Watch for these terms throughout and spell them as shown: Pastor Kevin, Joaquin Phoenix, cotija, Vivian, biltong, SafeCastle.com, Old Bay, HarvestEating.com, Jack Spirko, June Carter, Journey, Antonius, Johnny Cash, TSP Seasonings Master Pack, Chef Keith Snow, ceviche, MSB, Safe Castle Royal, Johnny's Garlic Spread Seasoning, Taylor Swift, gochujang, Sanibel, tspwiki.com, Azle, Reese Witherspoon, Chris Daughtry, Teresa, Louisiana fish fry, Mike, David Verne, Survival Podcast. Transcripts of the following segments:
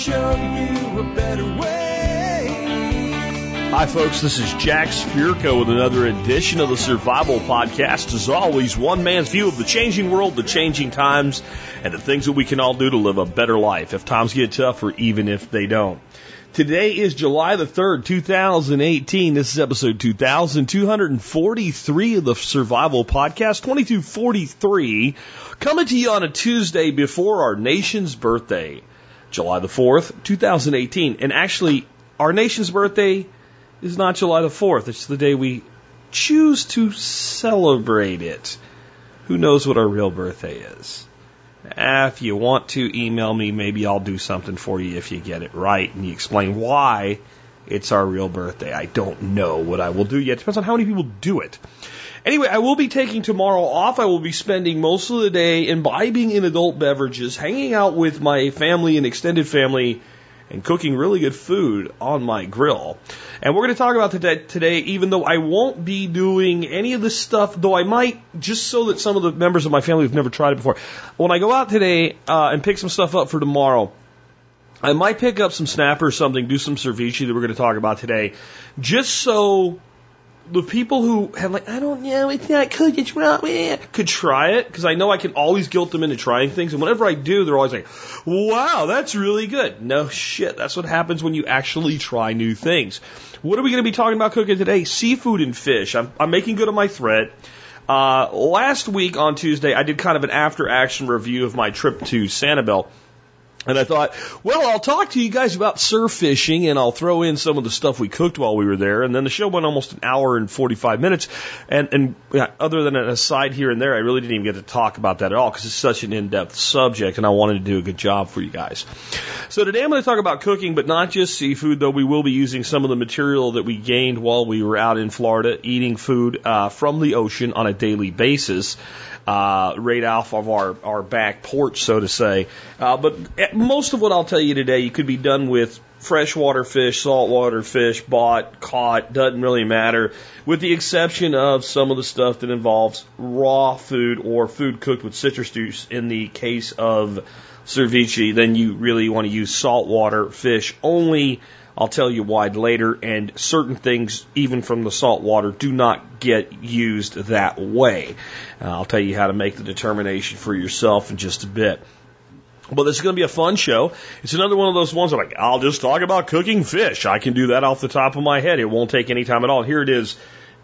show you a better way. Hi, folks. This is Jack Spirko with another edition of the Survival Podcast. As always, one man's view of the changing world, the changing times, and the things that we can all do to live a better life if times get tough or even if they don't. Today is July the 3rd, 2018. This is episode 2243 of the Survival Podcast, 2243, coming to you on a Tuesday before our nation's birthday, July the 4th, 2018. And actually, our nation's birthday is not July the 4th. It's the day we choose to celebrate it. Who knows what our real birthday is? If you want to email me, maybe I'll do something for you if you get it right and you explain why it's our real birthday. I don't know what I will do yet. It depends on how many people do it. Anyway, I will be taking tomorrow off. I will be spending most of the day imbibing in adult beverages, hanging out with my family and extended family, and cooking really good food on my grill. And we're going to talk about that today, even though I won't be doing any of this stuff, though I might, just so that some of the members of my family have never tried it before. When I go out today and pick some stuff up for tomorrow, I might pick up some snapper or something, do some ceviche that we're going to talk about today, just so the people who have like, I don't know, it's not cooked, it's raw, could try it, because I know I can always guilt them into trying things, and whenever I do, they're always like, wow, that's really good. No shit, that's what happens when you actually try new things. What are we going to be talking about cooking today? Seafood and fish. I'm making good on my threat. Last week on Tuesday, I did kind of an after-action review of my trip to Sanibel. And I thought, well, I'll talk to you guys about surf fishing, and I'll throw in some of the stuff we cooked while we were there. And then the show went almost an hour and 45 minutes. And other than an aside here and there, I really didn't even get to talk about that at all because it's such an in-depth subject, and I wanted to do a good job for you guys. So today I'm going to talk about cooking, but not just seafood, though we will be using some of the material that we gained while we were out in Florida eating food from the ocean on a daily basis. Right off of our back porch, so to say. But most of what I'll tell you today, you could be done with freshwater fish, saltwater fish, bought, caught, doesn't really matter, with the exception of some of the stuff that involves raw food or food cooked with citrus juice. In the case of ceviche, then you really want to use saltwater fish only. I'll tell you why later, and certain things, even from the salt water, do not get used that way. I'll tell you how to make the determination for yourself in just a bit. But this is going to be a fun show. It's another one of those ones where I'm like, I'll just talk about cooking fish. I can do that off the top of my head. It won't take any time at all. Here it is,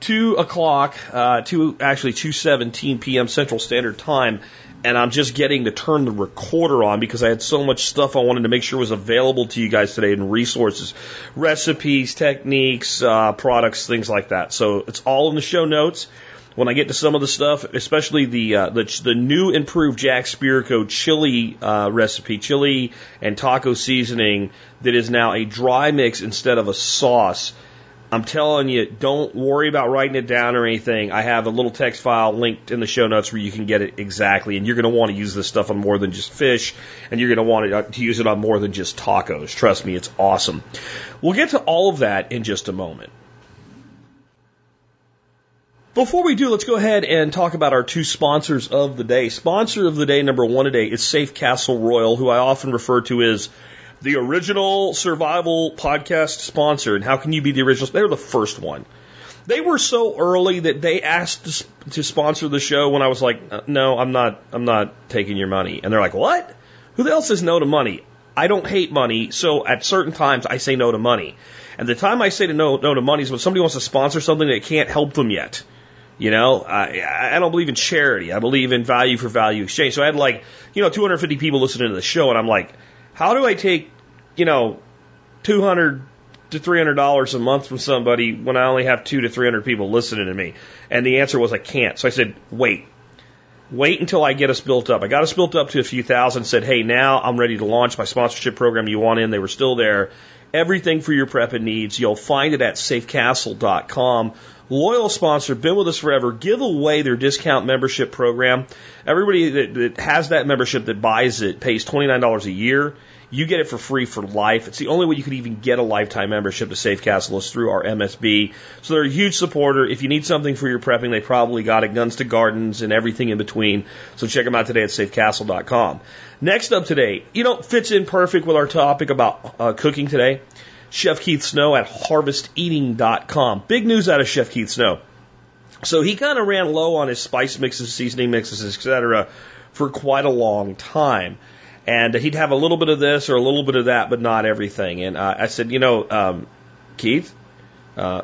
2:17 p.m. Central Standard Time. And I'm just getting to turn the recorder on because I had so much stuff I wanted to make sure was available to you guys today, and resources, recipes, techniques, products, things like that. So it's all in the show notes. When I get to some of the stuff, especially the new improved Jack Spirko chili recipe, chili and taco seasoning that is now a dry mix instead of a sauce, I'm telling you, don't worry about writing it down or anything. I have a little text file linked in the show notes where you can get it exactly, and you're going to want to use this stuff on more than just fish, and you're going to want to use it on more than just tacos. Trust me, it's awesome. We'll get to all of that in just a moment. Before we do, let's go ahead and talk about our two sponsors of the day. Sponsor of the day, number one today, is Safe Castle Royal, who I often refer to as the original Survival Podcast sponsor. And how can you be the original? They were the first one. They were so early that they asked to sponsor the show when I was like, no, I'm not taking your money. And they're like, what? Who else says no to money? I don't hate money, so at certain times I say no to money. And the time I say no to money is when somebody wants to sponsor something that can't help them yet. You know, I don't believe in charity. I believe in value for value exchange. So I had 250 people listening to the show, and I'm like, how do I take, $200 to $300 a month from somebody when I only have 200 to 300 people listening to me? And the answer was, I can't. So I said, wait until I get us built up. I got us built up to a few thousand, said, hey, now I'm ready to launch my sponsorship program. You want in? They were still there. Everything for your prep and needs. You'll find it at SafeCastle.com loyal sponsor, been with us forever, give away their discount membership program. Everybody that has that membership that buys it pays $29 a year. You get it for free for life. It's the only way you could even get a lifetime membership to Safe Castle is through our MSB. So they're a huge supporter. If you need something for your prepping, they probably got it. Guns to gardens and everything in between. So check them out today at SafeCastle.com. Next up today, fits in perfect with our topic about cooking today. Chef Keith Snow at HarvestEating.com. Big news out of Chef Keith Snow. So he kind of ran low on his spice mixes, seasoning mixes, etc. for quite a long time. And he'd have a little bit of this or a little bit of that, but not everything. And I said, Keith,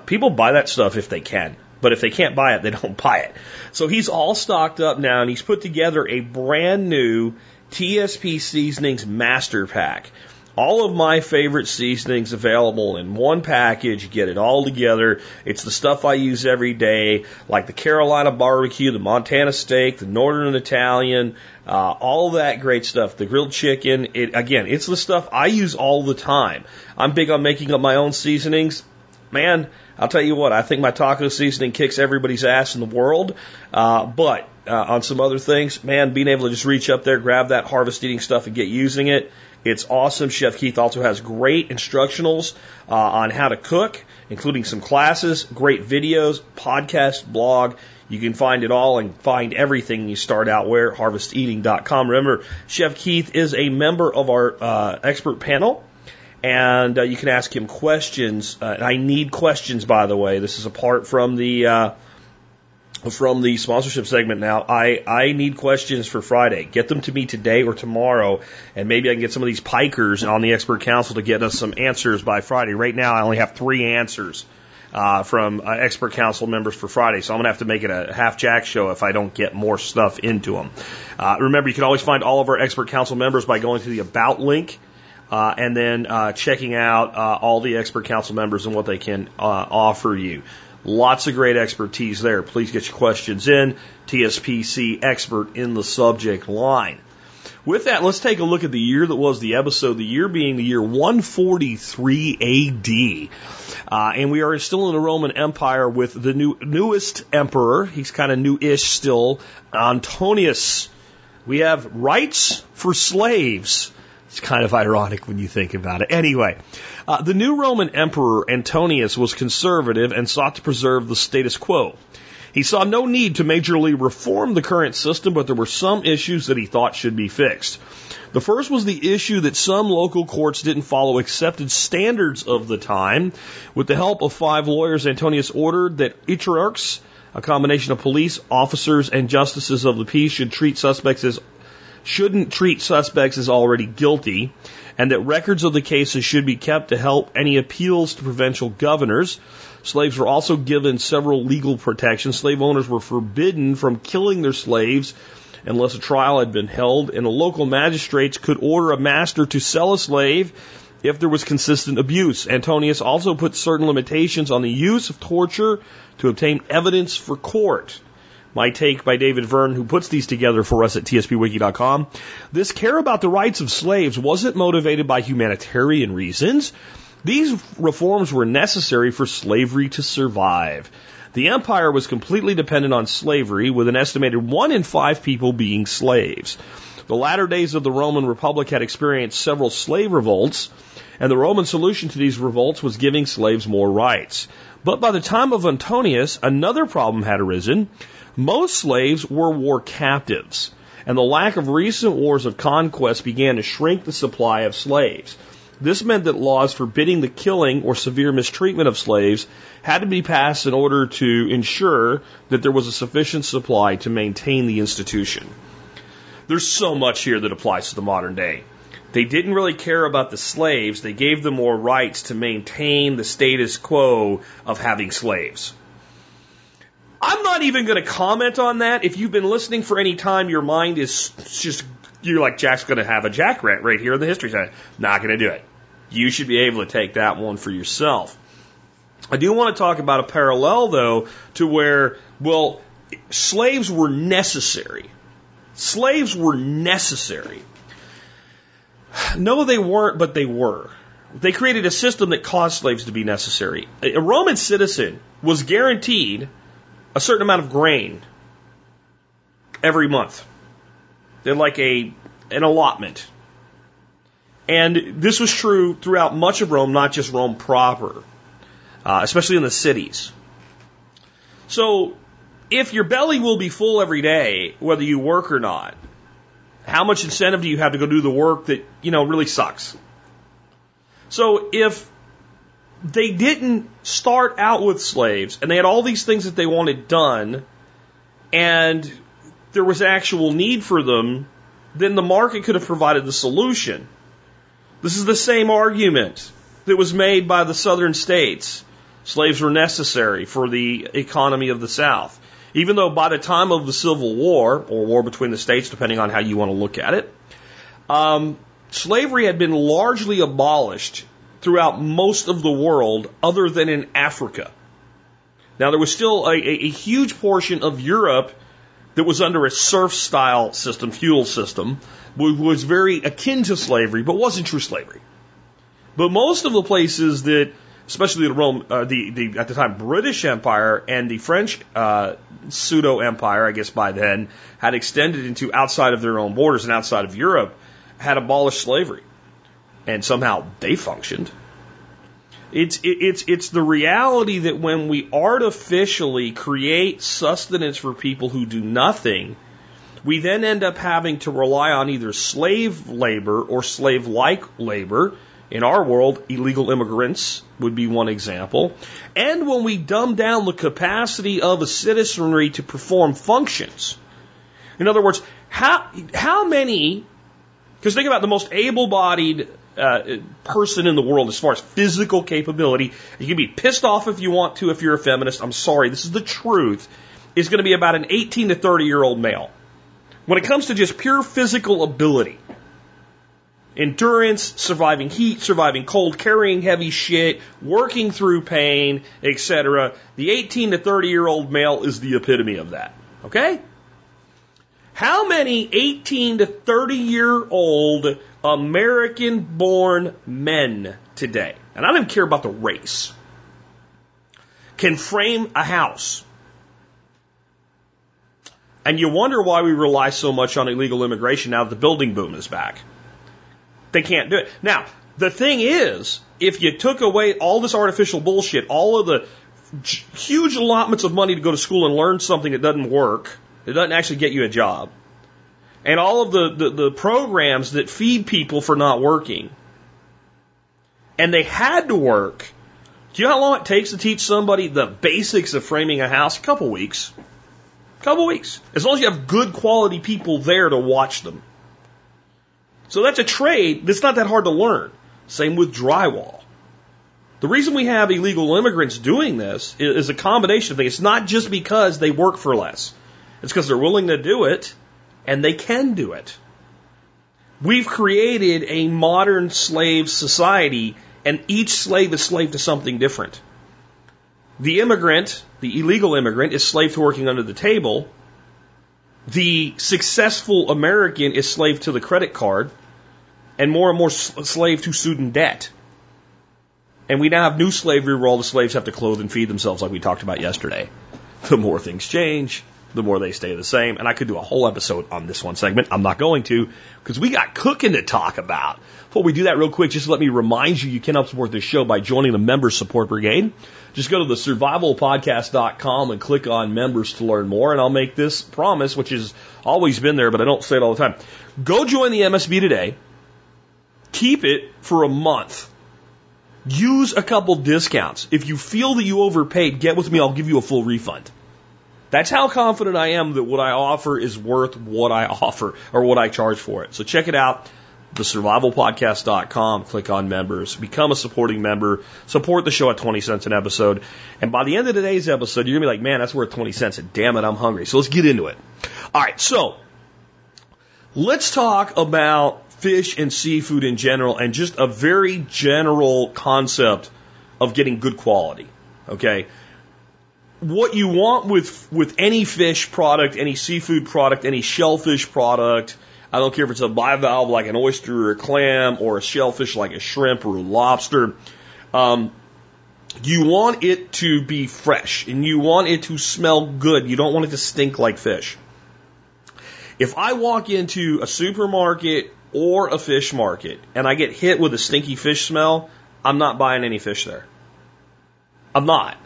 people buy that stuff if they can. But if they can't buy it, they don't buy it. So he's all stocked up now, and he's put together a brand new TSP Seasonings Master Pack. All of my favorite seasonings available in one package. You get it all together. It's the stuff I use every day, like the Carolina barbecue, the Montana steak, the Northern Italian, all that great stuff, the grilled chicken. It's the stuff I use all the time. I'm big on making up my own seasonings. Man, I'll tell you what, I think my taco seasoning kicks everybody's ass in the world, but on some other things, man, being able to just reach up there, grab that Harvest Eating stuff and get using it, it's awesome. Chef Keith also has great instructionals on how to cook, including some classes, great videos, podcast, blog. You can find it all and find everything you start out where, HarvestEating.com. Remember, Chef Keith is a member of our expert panel, and you can ask him questions. I need questions, by the way. This is apart from the sponsorship segment now. I need questions for Friday. Get them to me today or tomorrow, and maybe I can get some of these pikers on the expert council to get us some answers by Friday. Right now, I only have 3 answers from expert council members for Friday, so I'm going to have to make it a half-jack show if I don't get more stuff into them. Remember, you can always find all of our expert council members by going to the About link, and then checking out all the expert council members and what they can offer you. Lots of great expertise there. Please get your questions in. TSPC expert in the subject line. With that, let's take a look at the year that was the episode, the year being the year 143 AD. And we are still in the Roman Empire with the newest emperor. He's kind of new-ish still, Antonius. We have rights for slaves. It's kind of ironic when you think about it. Anyway, the new Roman emperor, Antonius, was conservative and sought to preserve the status quo. He saw no need to majorly reform the current system, but there were some issues that he thought should be fixed. The first was the issue that some local courts didn't follow accepted standards of the time. With the help of 5 lawyers, Antonius ordered that iturarchs, a combination of police, officers, and justices of the peace, shouldn't treat suspects as already guilty, and that records of the cases should be kept to help any appeals to provincial governors. Slaves were also given several legal protections. Slave owners were forbidden from killing their slaves unless a trial had been held, and the local magistrates could order a master to sell a slave if there was consistent abuse. Antonius also put certain limitations on the use of torture to obtain evidence for court. My take by David Verne, who puts these together for us at tspwiki.com. This care about the rights of slaves wasn't motivated by humanitarian reasons. These reforms were necessary for slavery to survive. The empire was completely dependent on slavery, with an estimated 1 in 5 people being slaves. The latter days of the Roman Republic had experienced several slave revolts, and the Roman solution to these revolts was giving slaves more rights. But by the time of Antonius, another problem had arisen. Most slaves were war captives, and the lack of recent wars of conquest began to shrink the supply of slaves. This meant that laws forbidding the killing or severe mistreatment of slaves had to be passed in order to ensure that there was a sufficient supply to maintain the institution. There's so much here that applies to the modern day. They didn't really care about the slaves. They gave them more rights to maintain the status quo of having slaves. I'm not even going to comment on that. If you've been listening for any time, your mind is just, you're like, Jack's going to have a jack rant right here in the history side. Not going to do it. You should be able to take that one for yourself. I do want to talk about a parallel, though, to where, well, slaves were necessary. Slaves were necessary. No, they weren't, but they were. they created a system that caused slaves to be necessary. A Roman citizen was guaranteed a certain amount of grain every month. They're like an allotment. And this was true throughout much of Rome, not just Rome proper, especially in the cities. So if your belly will be full every day, whether you work or not, how much incentive do you have to go do the work that, really sucks? So if they didn't start out with slaves and they had all these things that they wanted done and there was actual need for them, then the market could have provided the solution. This is the same argument that was made by the southern states. Slaves were necessary for the economy of the South. Even though by the time of the Civil War, or war between the states, depending on how you want to look at it, slavery had been largely abolished throughout most of the world other than in Africa. Now, there was still a huge portion of Europe that was under a serf-style system, feudal system, which was very akin to slavery, but wasn't true slavery. But most of the places that, especially the Rome, the at the time British Empire and the French pseudo empire, I guess by then, had extended into outside of their own borders and outside of Europe, had abolished slavery, and somehow they functioned. It's the reality that when we artificially create sustenance for people who do nothing, we then end up having to rely on either slave labor or slave-like labor. In our world, illegal immigrants would be one example. And when we dumb down the capacity of a citizenry to perform functions, in other words, how many, because think about the most able-bodied person in the world as far as physical capability, you can be pissed off if you want to if you're a feminist, I'm sorry, this is the truth, is going to be about an 18 to 30-year-old male. When it comes to just pure physical ability, endurance, surviving heat, surviving cold, carrying heavy shit, working through pain, etc. The 18 to 30-year-old male is the epitome of that. Okay? How many 18 to 30-year-old American-born men today, and I don't care about the race, can frame a house? And you wonder why we rely so much on illegal immigration now that the building boom is back. They can't do it. Now, the thing is, if you took away all this artificial bullshit, all of the huge allotments of money to go to school and learn something that doesn't work, that doesn't actually get you a job, and all of the programs that feed people for not working, and they had to work, do you know how long it takes to teach somebody the basics of framing a house? A couple weeks. As long as you have good quality people there to watch them. So that's a trade that's not that hard to learn. Same with drywall. The reason we have illegal immigrants doing this is a combination of things. It's not just because they work for less. It's because they're willing to do it, and they can do it. We've created a modern slave society, and each slave is slave to something different. The immigrant, the illegal immigrant, is slave to working under the table. The successful American is slave to the credit card. And more slave to student debt. And we now have new slavery where all the slaves have to clothe and feed themselves like we talked about yesterday. The more things change, the more they stay the same. And I could do a whole episode on this one segment. I'm not going to, because we got cooking to talk about. Before we do that real quick, just let me remind you, you can help support this show by joining the Member Support Brigade. Just go to the survivalpodcast.com and click on members to learn more. And I'll make this promise, which has always been there, but I don't say it all the time. Go join the MSB today. Keep it for a month. Use a couple discounts. If you feel that you overpaid, get with me. I'll give you a full refund. That's how confident I am that what I offer is worth what I offer or what I charge for it. So check it out, thesurvivalpodcast.com, click on members, become a supporting member, support the show at 20 cents an episode, and by the end of today's episode, you're going to be like, man, that's worth 20 cents, and damn it, I'm hungry. So let's get into it. All right, so let's talk about fish and seafood in general and just a very general concept of getting good quality, okay? What you want with any fish product, any seafood product, any shellfish product, I don't care if it's a bivalve like an oyster or a clam or a shellfish like a shrimp or a lobster. You want it to be fresh and you want it to smell good. You don't want it to stink like fish. If I walk into a supermarket or a fish market and I get hit with a stinky fish smell, I'm not buying any fish there. I'm not.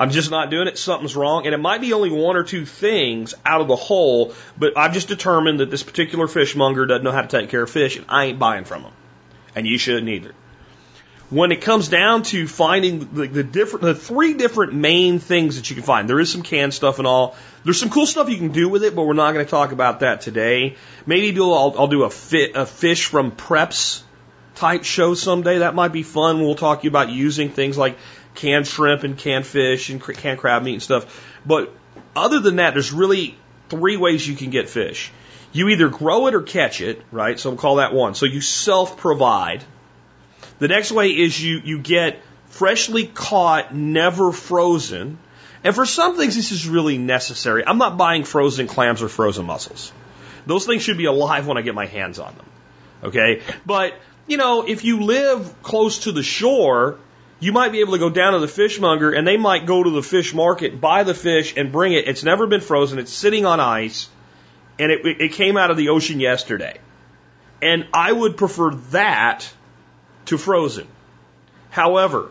I'm just not doing it. Something's wrong. And it might be only one or two things out of the whole, but I've just determined that this particular fishmonger doesn't know how to take care of fish, and I ain't buying from him. And you shouldn't either. When it comes down to finding the three different main things that you can find, there is some canned stuff and all. There's some cool stuff you can do with it, but we're not going to talk about that today. Maybe I'll do a fish from preps type show someday. That might be fun. We'll talk to you about using things like canned shrimp and canned fish and canned crab meat and stuff. But other than that, there's really three ways you can get fish. You either grow it or catch it, right? So we'll call that one. So you self-provide. The next way is you get freshly caught, never frozen. And for some things, this is really necessary. I'm not buying frozen clams or frozen mussels. Those things should be alive when I get my hands on them. Okay? But, you know, if you live close to the shore, you might be able to go down to the fishmonger and they might go to the fish market, buy the fish, and bring it. It's never been frozen. It's sitting on ice. And it came out of the ocean yesterday. And I would prefer that to frozen. However,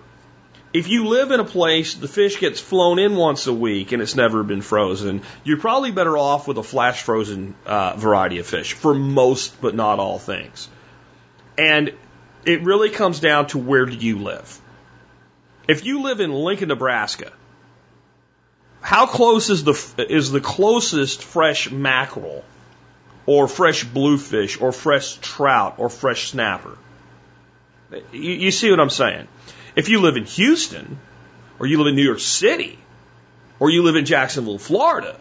if you live in a place the fish gets flown in once a week and it's never been frozen, you're probably better off with a flash frozen variety of fish for most but not all things. And it really comes down to where do you live. If you live in Lincoln, Nebraska, how close is the closest fresh mackerel or fresh bluefish or fresh trout or fresh snapper? You see what I'm saying? If you live in Houston, or you live in New York City, or you live in Jacksonville, Florida,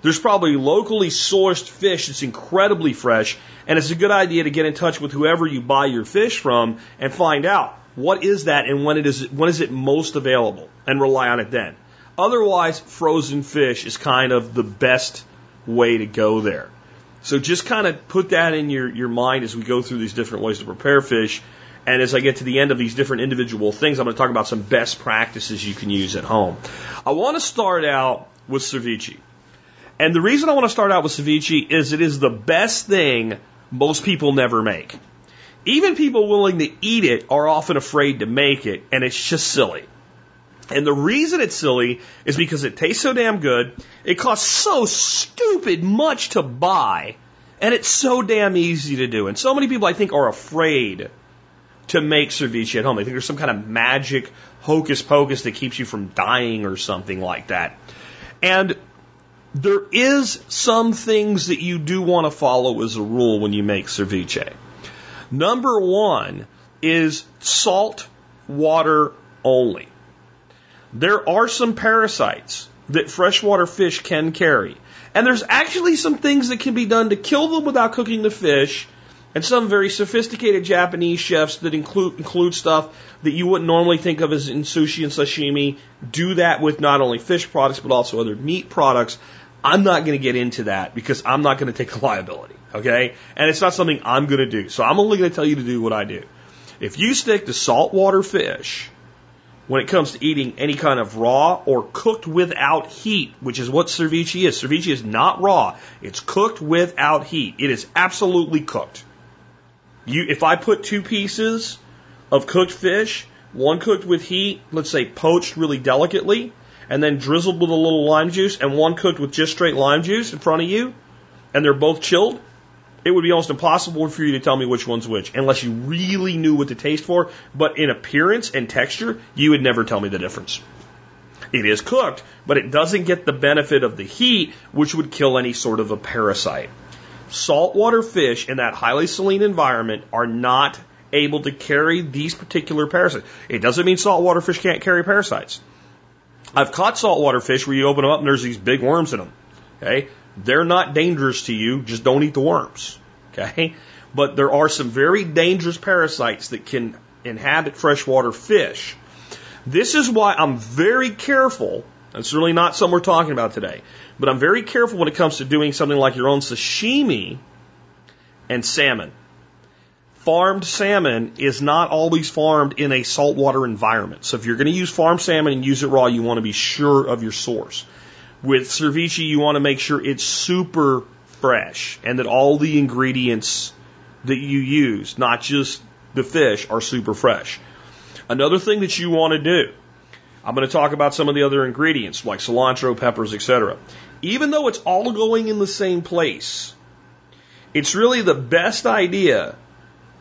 there's probably locally sourced fish that's incredibly fresh, and it's a good idea to get in touch with whoever you buy your fish from and find out what is that and when is it most available, and rely on it then. Otherwise, frozen fish is kind of the best way to go there. So just kind of put that in your mind as we go through these different ways to prepare fish. And as I get to the end of these different individual things, I'm going to talk about some best practices you can use at home. I want to start out with ceviche. And the reason I want to start out with ceviche is it is the best thing most people never make. Even people willing to eat it are often afraid to make it, and it's just silly. And the reason it's silly is because it tastes so damn good, it costs so stupid much to buy, and it's so damn easy to do. And so many people, I think, are afraid to make ceviche at home. I think there's some kind of magic hocus pocus that keeps you from dying or something like that. And there is some things that you do want to follow as a rule when you make ceviche. Number one is salt water only. There are some parasites that freshwater fish can carry. And there's actually some things that can be done to kill them without cooking the fish. And some very sophisticated Japanese chefs that include stuff that you wouldn't normally think of as in sushi and sashimi do that with not only fish products but also other meat products. I'm not going to get into that because I'm not going to take the liability, okay? And it's not something I'm going to do. So I'm only going to tell you to do what I do. If you stick to saltwater fish when it comes to eating any kind of raw or cooked without heat, which is what ceviche is. Ceviche is not raw. It's cooked without heat. It is absolutely cooked. If I put two pieces of cooked fish, one cooked with heat, let's say poached really delicately, and then drizzled with a little lime juice, and one cooked with just straight lime juice in front of you, and they're both chilled, it would be almost impossible for you to tell me which one's which, unless you really knew what to taste for. But in appearance and texture, you would never tell me the difference. It is cooked, but it doesn't get the benefit of the heat, which would kill any sort of a parasite. Saltwater fish in that highly saline environment are not able to carry these particular parasites. It doesn't mean saltwater fish can't carry parasites. I've caught saltwater fish where you open them up and there's these big worms in them. Okay? They're not dangerous to you, just don't eat the worms. Okay? But there are some very dangerous parasites that can inhabit freshwater fish. This is why I'm very careful. That's really not something we're talking about today. But I'm very careful when it comes to doing something like your own sashimi and salmon. Farmed salmon is not always farmed in a saltwater environment. So if you're going to use farmed salmon and use it raw, you want to be sure of your source. With ceviche, you want to make sure it's super fresh and that all the ingredients that you use, not just the fish, are super fresh. Another thing that you want to do, I'm going to talk about some of the other ingredients like cilantro, peppers, etc. Even though it's all going in the same place, it's really the best idea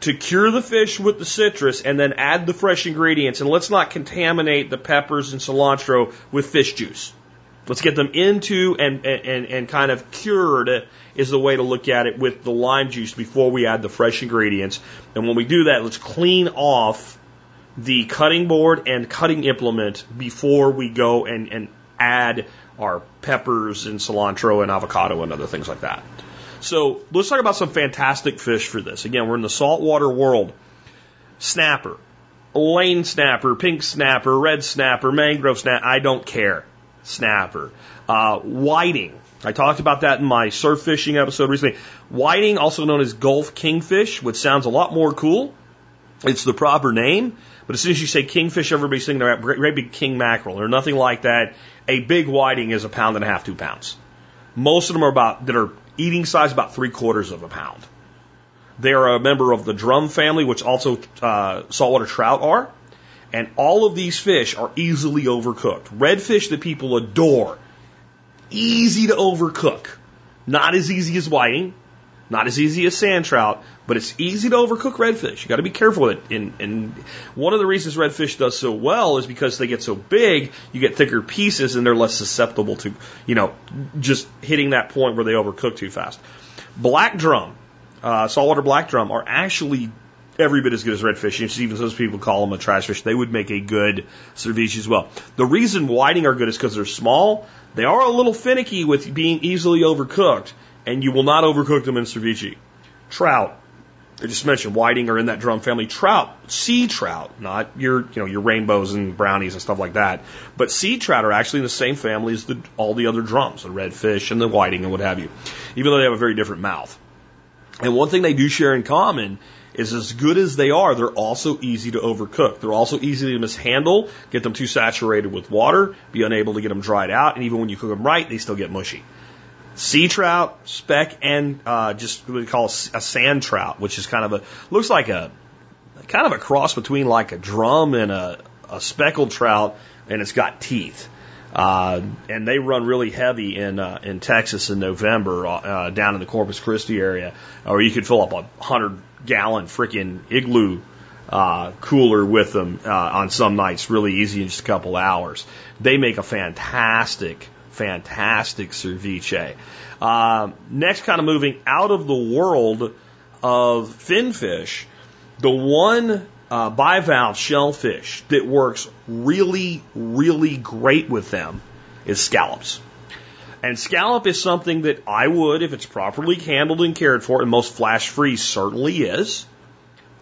to cure the fish with the citrus and then add the fresh ingredients, and let's not contaminate the peppers and cilantro with fish juice. Let's get them into and kind of cured is the way to look at it with the lime juice before we add the fresh ingredients. And when we do that, let's clean off the cutting board and cutting implement before we go and add our peppers and cilantro and avocado and other things like that. So let's talk about some fantastic fish for this. Again, we're in the saltwater world. Snapper, lane snapper, pink snapper, red snapper, mangrove snapper, I don't care. Snapper. Whiting. I talked about that in my surf fishing episode recently. Whiting, also known as Gulf kingfish, which sounds a lot more cool. It's the proper name. But as soon as you say kingfish, everybody's thinking about great big king mackerel or nothing like that. A big whiting is 1.5 pounds, 2 pounds. Most of them are that are eating size, about 3/4 of a pound. They are a member of the drum family, which also saltwater trout are. And all of these fish are easily overcooked. Redfish that people adore, easy to overcook. Not as easy as whiting, not as easy as sand trout, but it's easy to overcook redfish. You got to be careful with it. And one of the reasons redfish does so well is because they get so big, you get thicker pieces, and they're less susceptible to, just hitting that point where they overcook too fast. Black drum, saltwater black drum, are actually every bit as good as redfish. Even those people call them a trash fish. They would make a good ceviche as well. The reason whiting are good is because they're small. They are a little finicky with being easily overcooked, and you will not overcook them in ceviche. Trout, I just mentioned whiting are in that drum family. Trout, sea trout, not your rainbows and brownies and stuff like that, but sea trout are actually in the same family as all the other drums, the redfish and the whiting and what have you, even though they have a very different mouth. And one thing they do share in common is, as good as they are, they're also easy to overcook. They're also easy to mishandle, get them too saturated with water, be unable to get them dried out, and even when you cook them right, they still get mushy. Sea trout, speck, and just what we call a sand trout, which is looks like a cross between like a drum and a speckled trout, and it's got teeth. And they run really heavy in Texas in November, down in the Corpus Christi area, or you could fill up 100-gallon frickin' igloo cooler with them on some nights, really easy in just a couple hours. They make a fantastic ceviche. Next, kind of moving out of the world of fin fish, the one bivalve shellfish that works really, really great with them is scallops. And scallop is something that I would, if it's properly handled and cared for, and most flash freeze certainly is,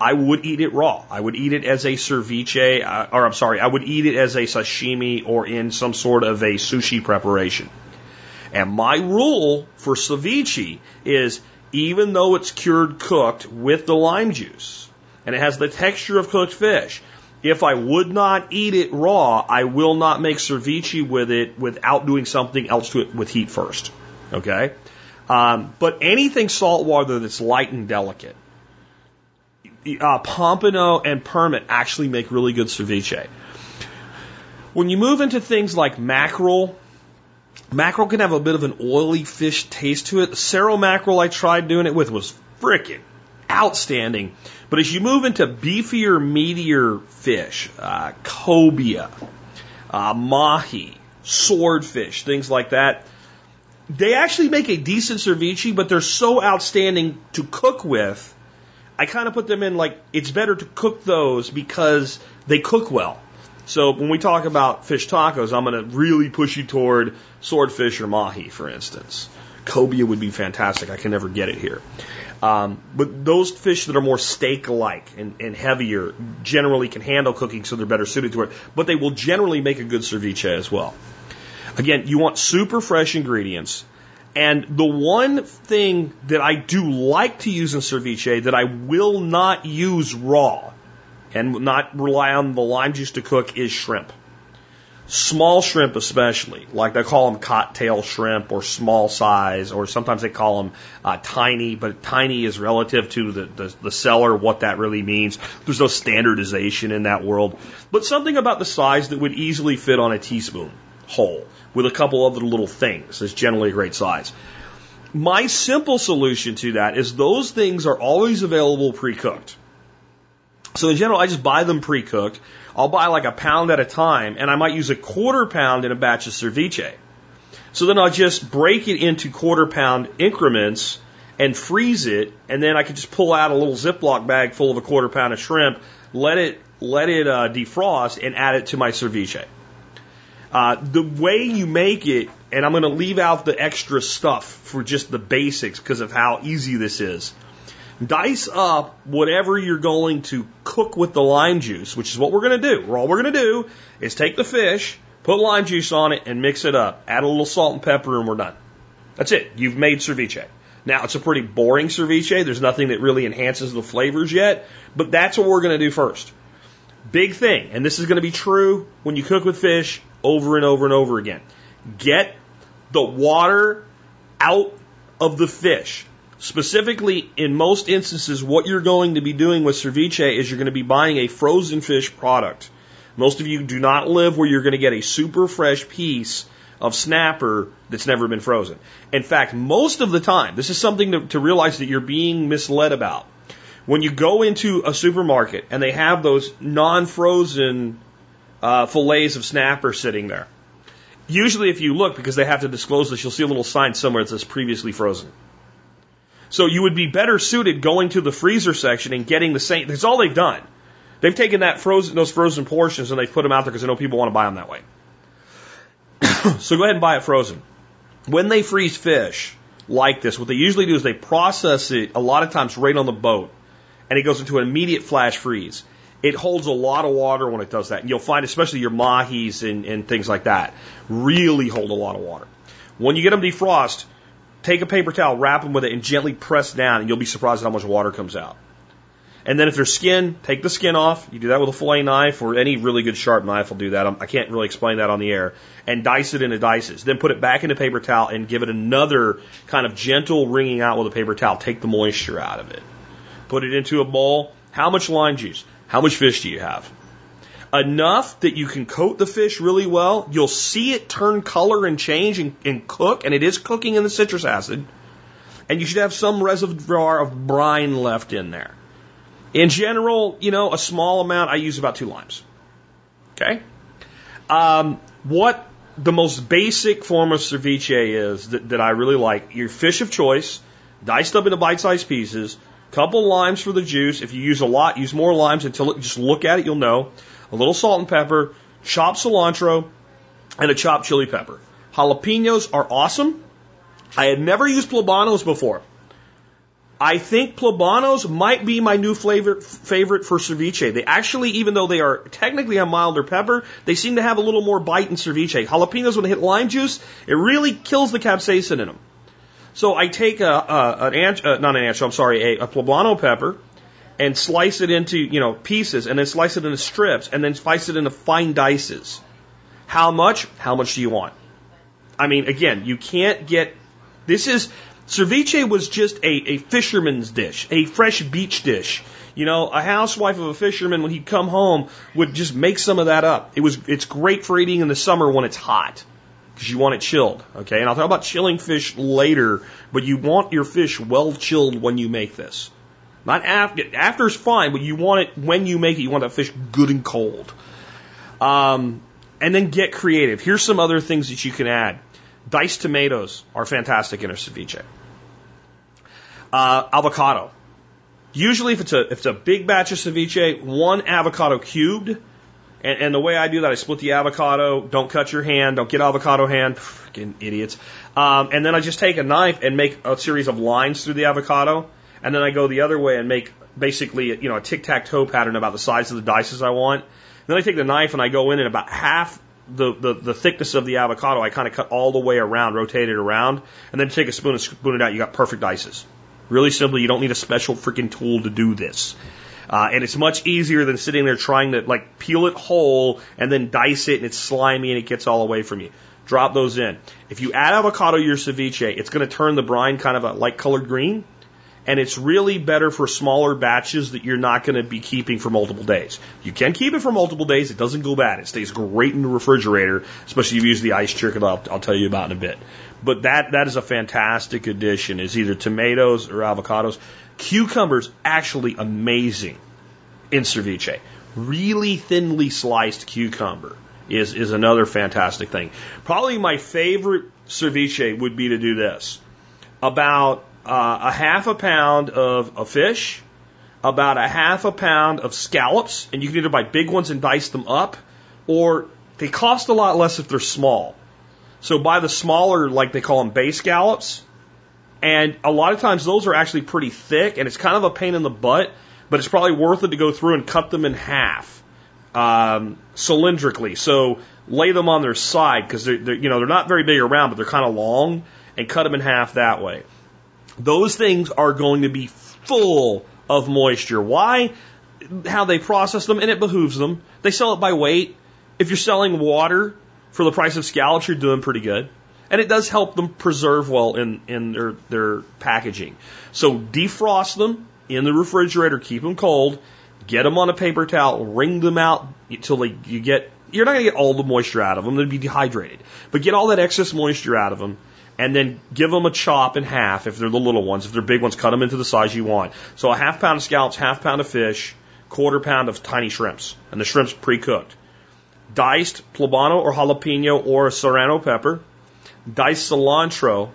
I would eat it raw. I would eat it as a ceviche, I would eat it as a sashimi or in some sort of a sushi preparation. And my rule for ceviche is, even though it's cured cooked with the lime juice, and it has the texture of cooked fish, if I would not eat it raw, I will not make ceviche with it without doing something else to it with heat first. Okay? But anything saltwater that's light and delicate. Pompano and permit actually make really good ceviche. When you move into things like mackerel can have a bit of an oily fish taste to it. The Cerro mackerel I tried doing it with was frickin' outstanding. But as you move into beefier, meatier fish, cobia, mahi, swordfish, things like that, they actually make a decent ceviche, but they're so outstanding to cook with, I kind of put them in like, it's better to cook those because they cook well. So when we talk about fish tacos, I'm going to really push you toward swordfish or mahi, for instance. Cobia would be fantastic. I can never get it here. But those fish that are more steak-like and heavier generally can handle cooking, so they're better suited to it. But they will generally make a good ceviche as well. Again, you want super fresh ingredients, And the one thing that I do like to use in ceviche that I will not use raw and not rely on the lime juice to cook is shrimp. Small shrimp especially, like they call them cocktail shrimp or small size, or sometimes they call them tiny, but tiny is relative to the seller, what that really means. There's no standardization in that world. But something about the size that would easily fit on a teaspoon whole with a couple other little things is generally a great size. My simple solution to that is those things are always available pre-cooked. So in general, I just buy them pre-cooked. I'll buy like a pound at a time, and I might use a quarter pound in a batch of ceviche. So then I'll just break it into quarter pound increments and freeze it, and then I can just pull out a little Ziploc bag full of a quarter pound of shrimp, let it defrost, and add it to my ceviche. The way you make it, and I'm going to leave out the extra stuff for just the basics because of how easy this is. Dice up whatever you're going to cook with the lime juice, which is what we're going to do. All we're going to do is take the fish, put lime juice on it, and mix it up. Add a little salt and pepper, and we're done. That's it. You've made ceviche. Now, it's a pretty boring ceviche. There's nothing that really enhances the flavors yet, but that's what we're going to do first. Big thing, and this is going to be true when you cook with fish over and over and over again. Get the water out of the fish. Specifically, in most instances, what you're going to be doing with ceviche is you're going to be buying a frozen fish product. Most of you do not live where you're going to get a super fresh piece of snapper that's never been frozen. In fact, most of the time, this is something to realize that you're being misled about. When you go into a supermarket and they have those non-frozen fillets of snapper sitting there, usually if you look, because they have to disclose this, you'll see a little sign somewhere that says previously frozen. So you would be better suited going to the freezer section and getting the same. That's all they've done. They've taken those frozen portions and they've put them out there because I know people want to buy them that way. So go ahead and buy it frozen. When they freeze fish like this, what they usually do is they process it a lot of times right on the boat, and it goes into an immediate flash freeze. It holds a lot of water when it does that. And you'll find especially your mahis and things like that really hold a lot of water. When you get them defrost, take a paper towel, wrap them with it, and gently press down, and you'll be surprised at how much water comes out. And then if there's skin, take the skin off. You do that with a fillet knife, or any really good sharp knife will do that. I can't really explain that on the air. And dice it into dices. Then put it back into paper towel and give it another kind of gentle wringing out with a paper towel. Take the moisture out of it. Put it into a bowl. How much lime juice? How much fish do you have? Enough that you can coat the fish really well. You'll see it turn color and change and cook, and it is cooking in the citrus acid. And you should have some reservoir of brine left in there. In general, a small amount. I use about 2 limes. Okay? What the most basic form of ceviche is that I really like, your fish of choice, diced up into bite-sized pieces, couple limes for the juice. If you use a lot, use more limes until just look at it, you'll know. A little salt and pepper, chopped cilantro, and a chopped chili pepper. Jalapenos are awesome. I had never used plobanos before. I think plobanos might be my new favorite for ceviche. They actually, even though they are technically a milder pepper, they seem to have a little more bite in ceviche. Jalapenos, when they hit lime juice, it really kills the capsaicin in them. So I take a poblano pepper and slice it into, pieces, and then slice it into strips, and then slice it into fine dices. How much? How much do you want? I mean, again, you can't get, ceviche was just a fisherman's dish, a fresh beach dish. A housewife of a fisherman, when he'd come home, would just make some of that up. It's great for eating in the summer when it's hot, because you want it chilled, okay? And I'll talk about chilling fish later, but you want your fish well chilled when you make this. Not after. After is fine, but you want it when you make it. You want that fish good and cold. And then get creative. Here's some other things that you can add. Diced tomatoes are fantastic in a ceviche. Avocado. Usually, if it's a big batch of ceviche, one avocado cubed. And the way I do that, I split the avocado. Don't cut your hand. Don't get avocado hand. Freaking idiots. And then I just take a knife and make a series of lines through the avocado. And then I go the other way and make basically, a tic-tac-toe pattern about the size of the dices I want. And then I take the knife and I go in and about half the thickness of the avocado, I kind of cut all the way around, rotate it around, and then take a spoon and spoon it out. You got perfect ices. Really simple. You don't need a special freaking tool to do this. And it's much easier than sitting there trying to like peel it whole and then dice it and it's slimy and it gets all away from you. Drop those in. If you add avocado to your ceviche, it's going to turn the brine kind of a light colored green. And it's really better for smaller batches that you're not going to be keeping for multiple days. You can keep it for multiple days. It doesn't go bad. It stays great in the refrigerator, especially if you use the ice chicken I'll tell you about in a bit. But that is a fantastic addition, is either tomatoes or avocados. Cucumbers, actually amazing in ceviche. Really thinly sliced cucumber is another fantastic thing. Probably my favorite ceviche would be to do this. About a half a pound of a fish, about a half a pound of scallops, and you can either buy big ones and dice them up, or they cost a lot less if they're small. So buy the smaller, like they call them bay scallops, and a lot of times those are actually pretty thick, and it's kind of a pain in the butt, but it's probably worth it to go through and cut them in half, cylindrically. So lay them on their side, because they're not very big around, but they're kind of long, and cut them in half that way. Those things are going to be full of moisture. Why? How they process them, and it behooves them. They sell it by weight. If you're selling water for the price of scallops, you're doing pretty good. And it does help them preserve well in their packaging. So defrost them in the refrigerator. Keep them cold. Get them on a paper towel. Wring them out until you're not going to get all the moisture out of them. They'll be dehydrated. But get all that excess moisture out of them. And then give them a chop in half if they're the little ones. If they're big ones, cut them into the size you want. So a half pound of scallops, half pound of fish, quarter pound of tiny shrimps. And the shrimps pre-cooked. Diced poblano or jalapeno or serrano pepper. Diced cilantro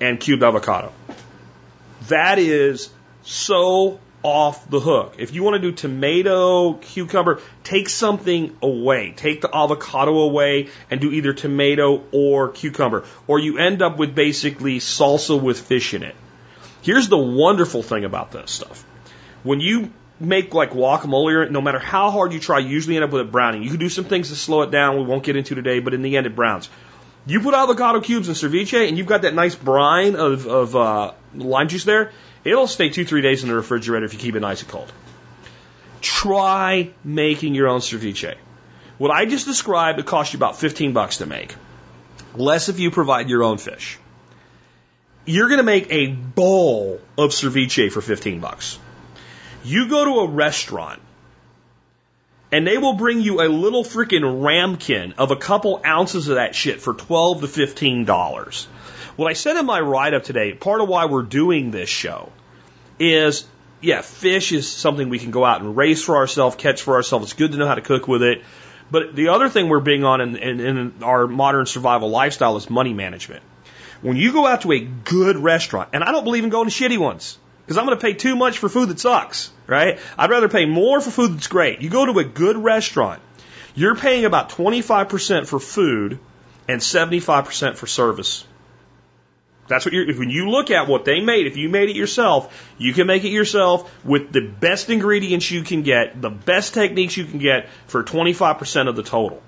and cubed avocado. That is so off the hook. If you want to do tomato, cucumber, take something away. Take the avocado away and do either tomato or cucumber. Or you end up with basically salsa with fish in it. Here's the wonderful thing about this stuff. When you make like guacamole, no matter how hard you try, you usually end up with it browning. You can do some things to slow it down, we won't get into today, but in the end it browns. You put avocado cubes in ceviche and you've got that nice brine of lime juice there. It'll stay 2-3 days in the refrigerator if you keep it nice and cold. Try making your own ceviche. What I just described, it costs you about $15 to make. Less if you provide your own fish. You're going to make a bowl of ceviche for $15. You go to a restaurant, and they will bring you a little freaking ramkin of a couple ounces of that shit for $12 to $15. What I said in my write-up today, part of why we're doing this show is, fish is something we can go out and raise for ourselves, catch for ourselves. It's good to know how to cook with it. But the other thing we're being on in our modern survival lifestyle is money management. When you go out to a good restaurant, and I don't believe in going to shitty ones, because I'm going to pay too much for food that sucks, right? I'd rather pay more for food that's great. You go to a good restaurant, you're paying about 25% for food and 75% for service. That's what when you look at what they made, if you made it yourself, you can make it yourself with the best ingredients you can get, the best techniques you can get for 25% of the total.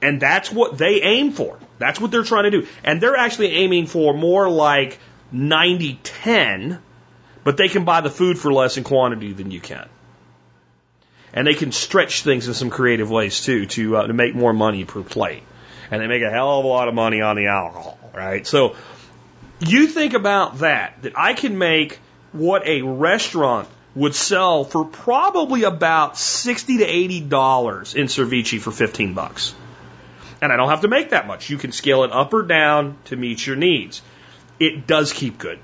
And that's what they aim for. That's what they're trying to do. And they're actually aiming for more like 90-10, but they can buy the food for less in quantity than you can. And they can stretch things in some creative ways too to make more money per plate. And they make a hell of a lot of money on the alcohol, right? So, you think about that I can make what a restaurant would sell for probably about $60 to $80 in ceviche for $15. And I don't have to make that much. You can scale it up or down to meet your needs. It does keep good.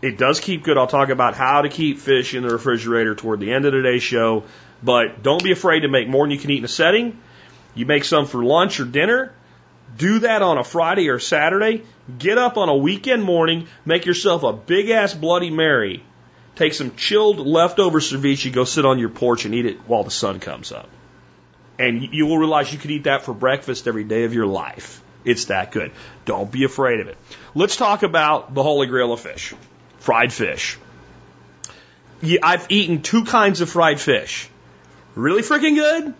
It does keep good. I'll talk about how to keep fish in the refrigerator toward the end of today's show. But don't be afraid to make more than you can eat in a setting. You make some for lunch or dinner. Do that on a Friday or Saturday. Get up on a weekend morning, make yourself a big-ass Bloody Mary, take some chilled leftover ceviche, go sit on your porch and eat it while the sun comes up. And you will realize you could eat that for breakfast every day of your life. It's that good. Don't be afraid of it. Let's talk about the holy grail of fish, fried fish. I've eaten two kinds of fried fish. Really freaking good,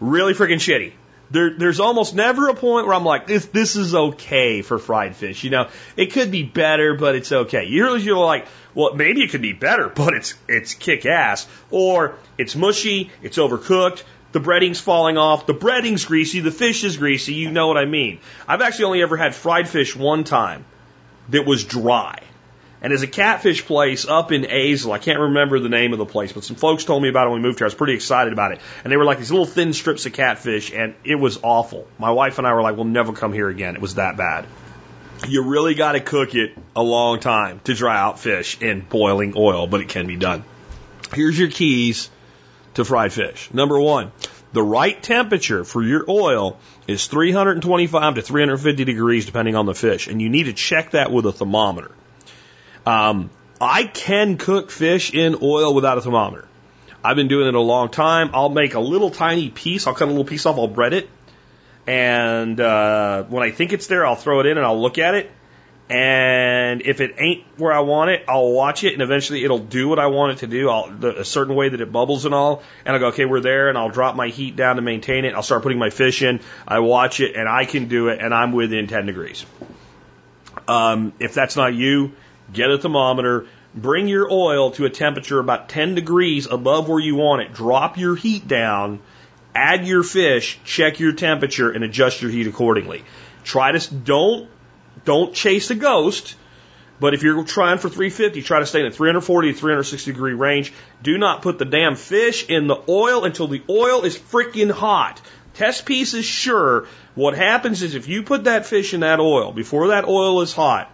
really freaking shitty. There's almost never a point where I'm like, this is okay for fried fish. You know, it could be better, but it's okay. Usually you're like, well, maybe it could be better, but it's kick ass. Or it's mushy, it's overcooked, the breading's falling off, the breading's greasy, the fish is greasy, you know what I mean. I've actually only ever had fried fish one time that was dry. And there's a catfish place up in Azle. I can't remember the name of the place, but some folks told me about it when we moved here. I was pretty excited about it. And they were like these little thin strips of catfish, and it was awful. My wife and I were like, we'll never come here again. It was that bad. You really got to cook it a long time to dry out fish in boiling oil, but it can be done. Here's your keys to fried fish. Number one, the right temperature for your oil is 325 to 350 degrees, depending on the fish. And you need to check that with a thermometer. I can cook fish in oil without a thermometer. I've been doing it a long time. I'll make a little tiny piece. I'll cut a little piece off. I'll bread it. And when I think it's there, I'll throw it in and I'll look at it. And if it ain't where I want it, I'll watch it, and eventually it'll do what I want it to do, a certain way that it bubbles and all. And I'll go, okay, we're there, and I'll drop my heat down to maintain it. I'll start putting my fish in. I watch it, and I can do it, and I'm within 10 degrees. If that's not you, get a thermometer, bring your oil to a temperature about 10 degrees above where you want it, drop your heat down, add your fish, check your temperature, and adjust your heat accordingly. Try to, don't chase a ghost, but if you're trying for 350, try to stay in the 340 to 360 degree range. Do not put the damn fish in the oil until the oil is freaking hot. Test pieces, sure. What happens is if you put that fish in that oil before that oil is hot,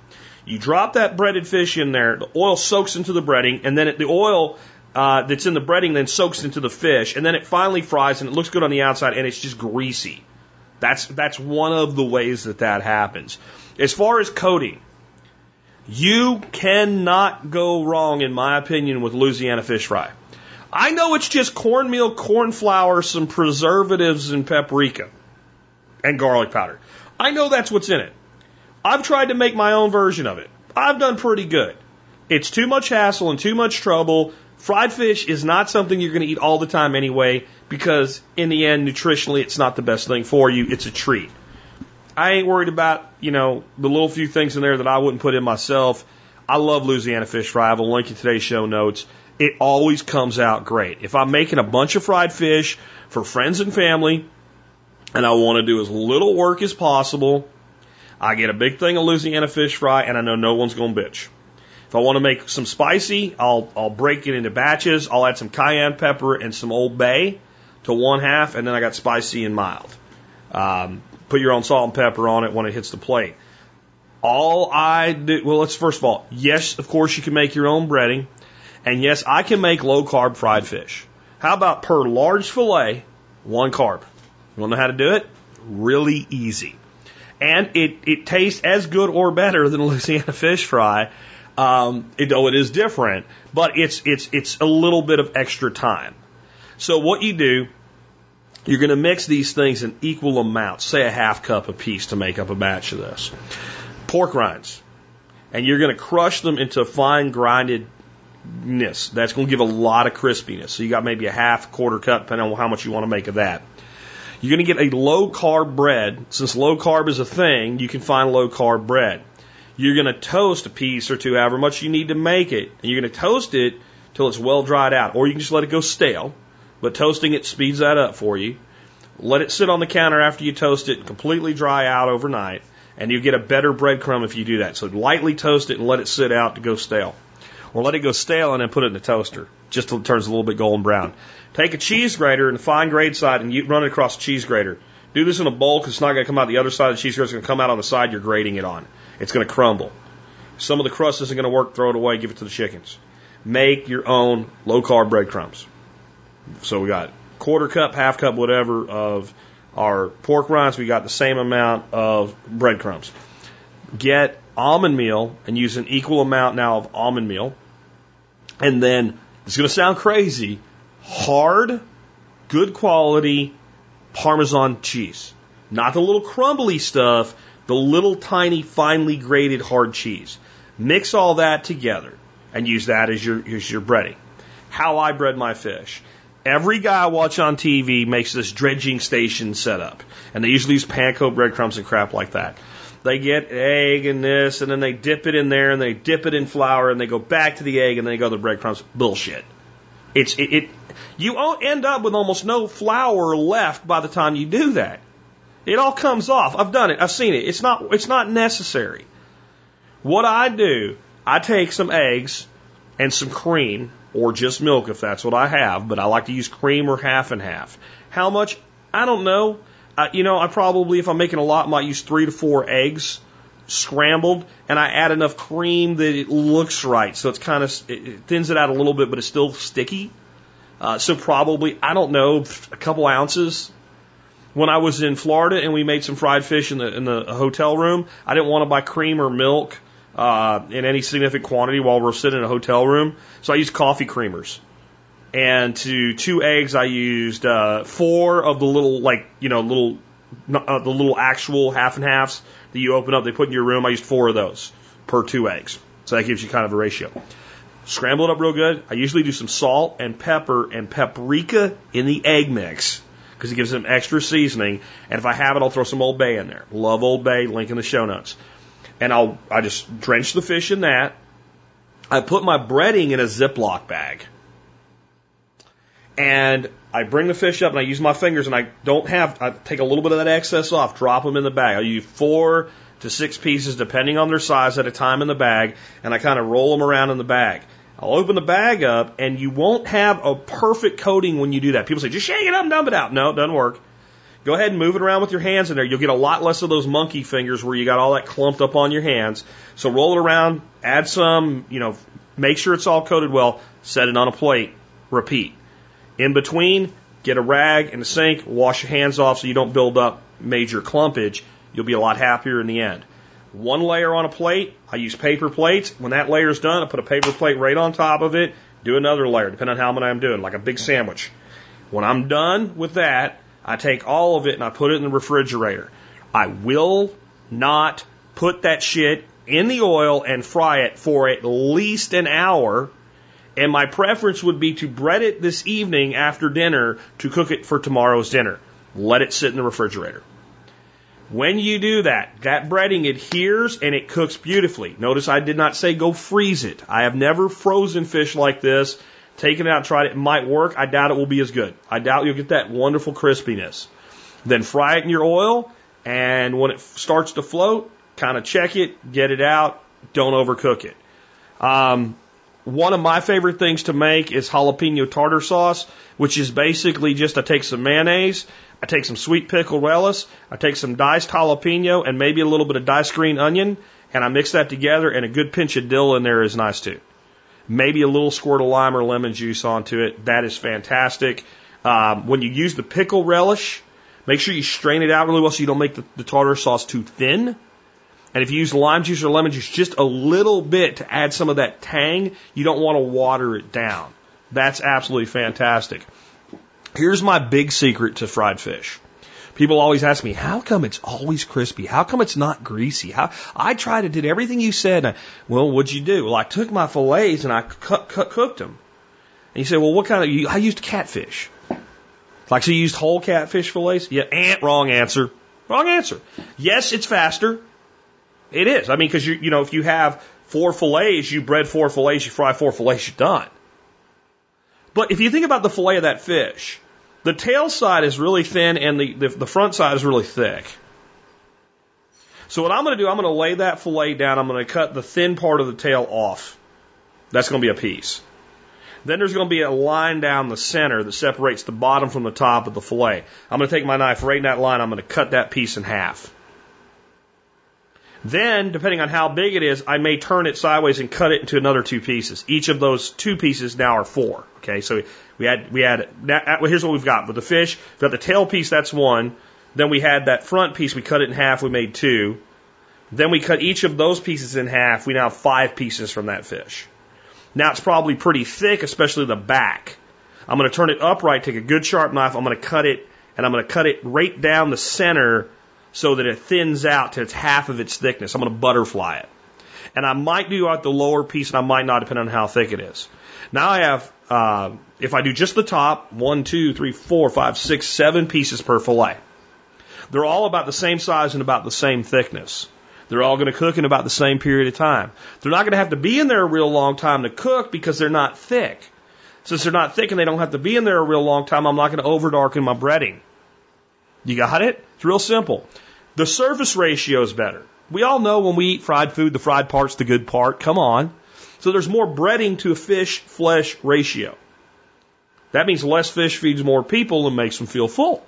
you drop that breaded fish in there, the oil soaks into the breading, and then the oil that's in the breading then soaks into the fish, and then it finally fries, and it looks good on the outside, and it's just greasy. That's one of the ways that happens. As far as coating, you cannot go wrong, in my opinion, with Louisiana fish fry. I know it's just cornmeal, corn flour, some preservatives, and paprika, and garlic powder. I know that's what's in it. I've tried to make my own version of it. I've done pretty good. It's too much hassle and too much trouble. Fried fish is not something you're going to eat all the time anyway, because in the end, nutritionally, it's not the best thing for you. It's a treat. I ain't worried about, the little few things in there that I wouldn't put in myself. I love Louisiana fish fry. I have a link in today's show notes. It always comes out great. If I'm making a bunch of fried fish for friends and family, and I want to do as little work as possible, I get a big thing of Louisiana fish fry, and I know no one's going to bitch. If I want to make some spicy, I'll break it into batches. I'll add some cayenne pepper and some Old Bay to one half, and then I got spicy and mild. Put your own salt and pepper on it when it hits the plate. First of all, yes, of course, you can make your own breading, and yes, I can make low-carb fried fish. How about per large fillet, one carb? You want to know how to do it? Really easy. And it tastes as good or better than a Louisiana fish fry, though it is different, but it's a little bit of extra time. So what you do, you're going to mix these things in equal amounts, say a half cup apiece to make up a batch of this. Pork rinds. And you're going to crush them into fine grindedness. That's going to give a lot of crispiness. So you got maybe a half, quarter cup, depending on how much you want to make of that. You're going to get a low-carb bread. Since low-carb is a thing, you can find low-carb bread. You're going to toast a piece or two, however much you need to make it. And you're going to toast it till it's well dried out. Or you can just let it go stale, but toasting it speeds that up for you. Let it sit on the counter after you toast it and completely dry out overnight. And you get a better breadcrumb if you do that. So lightly toast it and let it sit out to go stale. Or let it go stale and then put it in the toaster, just till it turns a little bit golden brown. Take a cheese grater and the fine grade side and you run it across the cheese grater. Do this in a bowl because it's not going to come out the other side of the cheese grater. It's going to come out on the side you're grating it on. It's going to crumble. Some of the crust isn't going to work. Throw it away. Give it to the chickens. Make your own low-carb breadcrumbs. So we got quarter cup, half cup, whatever of our pork rinds. We got the same amount of breadcrumbs. Get almond meal and use an equal amount now of almond meal. And then, it's going to sound crazy, hard, good quality Parmesan cheese. Not the little crumbly stuff, the little tiny, finely grated hard cheese. Mix all that together and use that as your breading. How I bread my fish. Every guy I watch on TV makes this dredging station set up. And they usually use panko breadcrumbs and crap like that. They get egg and this, and then they dip it in there, and they dip it in flour, and they go back to the egg, and then they go to the breadcrumbs. Bullshit. You end up with almost no flour left by the time you do that. It all comes off. I've done it. I've seen it. It's not necessary. What I do, I take some eggs and some cream, or just milk if that's what I have, but I like to use cream or half and half. How much? I don't know. I probably, if I'm making a lot, might use 3 to 4 eggs scrambled, and I add enough cream that it looks right. So it thins it out a little bit, but it's still sticky. So probably, I don't know, a couple ounces. When I was in Florida and we made some fried fish in the hotel room, I didn't want to buy cream or milk in any significant quantity while we're sitting in a hotel room. So I used coffee creamers. And to 2 eggs, I used 4 of the little, the little actual half and halves that you open up, they put in your room. I used 4 of those per 2 eggs. So that gives you kind of a ratio. Scramble it up real good. I usually do some salt and pepper and paprika in the egg mix because it gives them extra seasoning. And if I have it, I'll throw some Old Bay in there. Love Old Bay, link in the show notes. And I just drench the fish in that. I put my breading in a Ziploc bag. And I bring the fish up and I use my fingers and I take a little bit of that excess off, drop them in the bag. I use 4 to 6 pieces depending on their size at a time in the bag, and I kind of roll them around in the bag. I'll open the bag up and you won't have a perfect coating when you do that. People say, just shake it up and dump it out. No, it doesn't work. Go ahead and move it around with your hands in there. You'll get a lot less of those monkey fingers where you got all that clumped up on your hands. So roll it around, add some, make sure it's all coated well, set it on a plate, repeat. In between, get a rag and a sink, wash your hands off so you don't build up major clumpage. You'll be a lot happier in the end. One layer on a plate, I use paper plates. When that layer's done, I put a paper plate right on top of it, do another layer, depending on how many I'm doing, like a big sandwich. When I'm done with that, I take all of it and I put it in the refrigerator. I will not put that shit in the oil and fry it for at least an hour. And my preference would be to bread it this evening after dinner to cook it for tomorrow's dinner. Let it sit in the refrigerator. When you do that, that breading adheres and it cooks beautifully. Notice I did not say go freeze it. I have never frozen fish like this. Taken it out, tried it. It might work. I doubt it will be as good. I doubt you'll get that wonderful crispiness. Then fry it in your oil, and when it starts to float, kind of check it, get it out. Don't overcook it. One of my favorite things to make is jalapeno tartar sauce, which is basically just I take some mayonnaise, I take some sweet pickled relish, I take some diced jalapeno and maybe a little bit of diced green onion, and I mix that together, and a good pinch of dill in there is nice too. Maybe a little squirt of lime or lemon juice onto it. That is fantastic. When you use the pickle relish, make sure you strain it out really well so you don't make the tartar sauce too thin. And if you use lime juice or lemon juice, just a little bit to add some of that tang. You don't want to water it down. That's absolutely fantastic. Here's my big secret to fried fish. People always ask me, how come it's always crispy? How come it's not greasy? I did everything you said. Well, what'd you do? Well, I took my fillets and I cooked them. And you say, well, what kind of... I used catfish. Like, so you used whole catfish fillets? Yeah, wrong answer. Wrong answer. Yes, it's faster. It is. I mean, because if you have 4 fillets, you bread 4 fillets, you fry 4 fillets, you're done. But if you think about the fillet of that fish, the tail side is really thin and the front side is really thick. So what I'm going to do, I'm going to lay that fillet down. I'm going to cut the thin part of the tail off. That's going to be a piece. Then there's going to be a line down the center that separates the bottom from the top of the fillet. I'm going to take my knife right in that line. I'm going to cut that piece in half. Then, depending on how big it is, I may turn it sideways and cut it into another 2 pieces. Each of those 2 pieces now are 4. Okay, so here's what we've got. With the fish, we've got the tail piece, that's 1. Then we had that front piece, we cut it in half, we made 2. Then we cut each of those pieces in half, we now have 5 pieces from that fish. Now it's probably pretty thick, especially the back. I'm going to turn it upright, take a good sharp knife, I'm going to cut it, and I'm going to cut it right down the center so that it thins out to its half of its thickness. I'm going to butterfly it. and I might do out the lower piece, and I might not, depending on how thick it is. Now I have, if I do just the top, 1, 2, 3, 4, 5, 6, 7 pieces per fillet. They're all about the same size and about the same thickness. They're all going to cook in about the same period of time. They're not going to have to be in there a real long time to cook because they're not thick. Since they're not thick and they don't have to be in there a real long time, I'm not going to overdarken my breading. You got it? It's real simple. The surface ratio is better. We all know when we eat fried food, the fried part's the good part. Come on. So there's more breading to a fish-flesh ratio. That means less fish feeds more people and makes them feel full.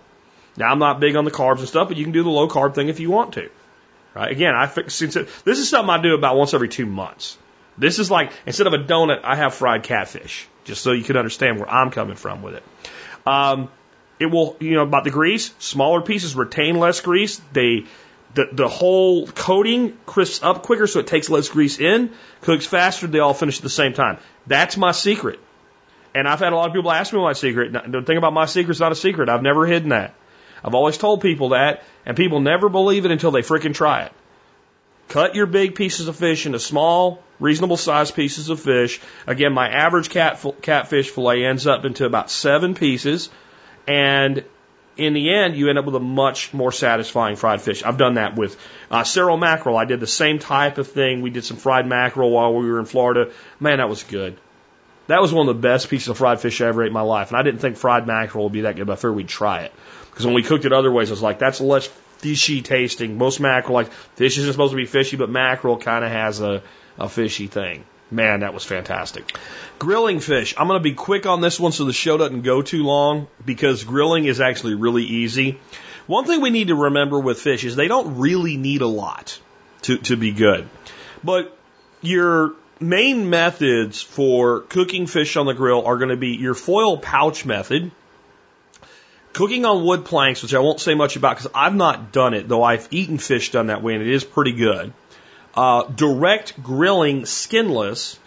Now, I'm not big on the carbs and stuff, but you can do the low-carb thing if you want to. Right? Again, this is something I do about once every 2 months. This is like, instead of a donut, I have fried catfish, just so you can understand where I'm coming from with it. It will, about the grease, smaller pieces retain less grease. The whole coating crisps up quicker, so it takes less grease in, cooks faster, they all finish at the same time. That's my secret. And I've had a lot of people ask me my secret. The thing about my secret's not a secret. I've never hidden that. I've always told people that, and people never believe it until they frickin' try it. Cut your big pieces of fish into small, reasonable-sized pieces of fish. Again, my average catfish fillet ends up into about 7 pieces, and in the end, you end up with a much more satisfying fried fish. I've done that with Cerro mackerel. I did the same type of thing. We did some fried mackerel while we were in Florida. Man, that was good. That was one of the best pieces of fried fish I ever ate in my life, and I didn't think fried mackerel would be that good, but I figured we'd try it. Because when we cooked it other ways, I was like, that's less fishy tasting. Most mackerel, like, fish isn't supposed to be fishy, but mackerel kind of has a fishy thing. Man, that was fantastic. Grilling fish. I'm going to be quick on this one so the show doesn't go too long, because grilling is actually really easy. One thing we need to remember with fish is they don't really need a lot to be good. But your main methods for cooking fish on the grill are going to be your foil pouch method, cooking on wood planks, which I won't say much about because I've not done it, though I've eaten fish done that way, and it is pretty good. Direct grilling skinless,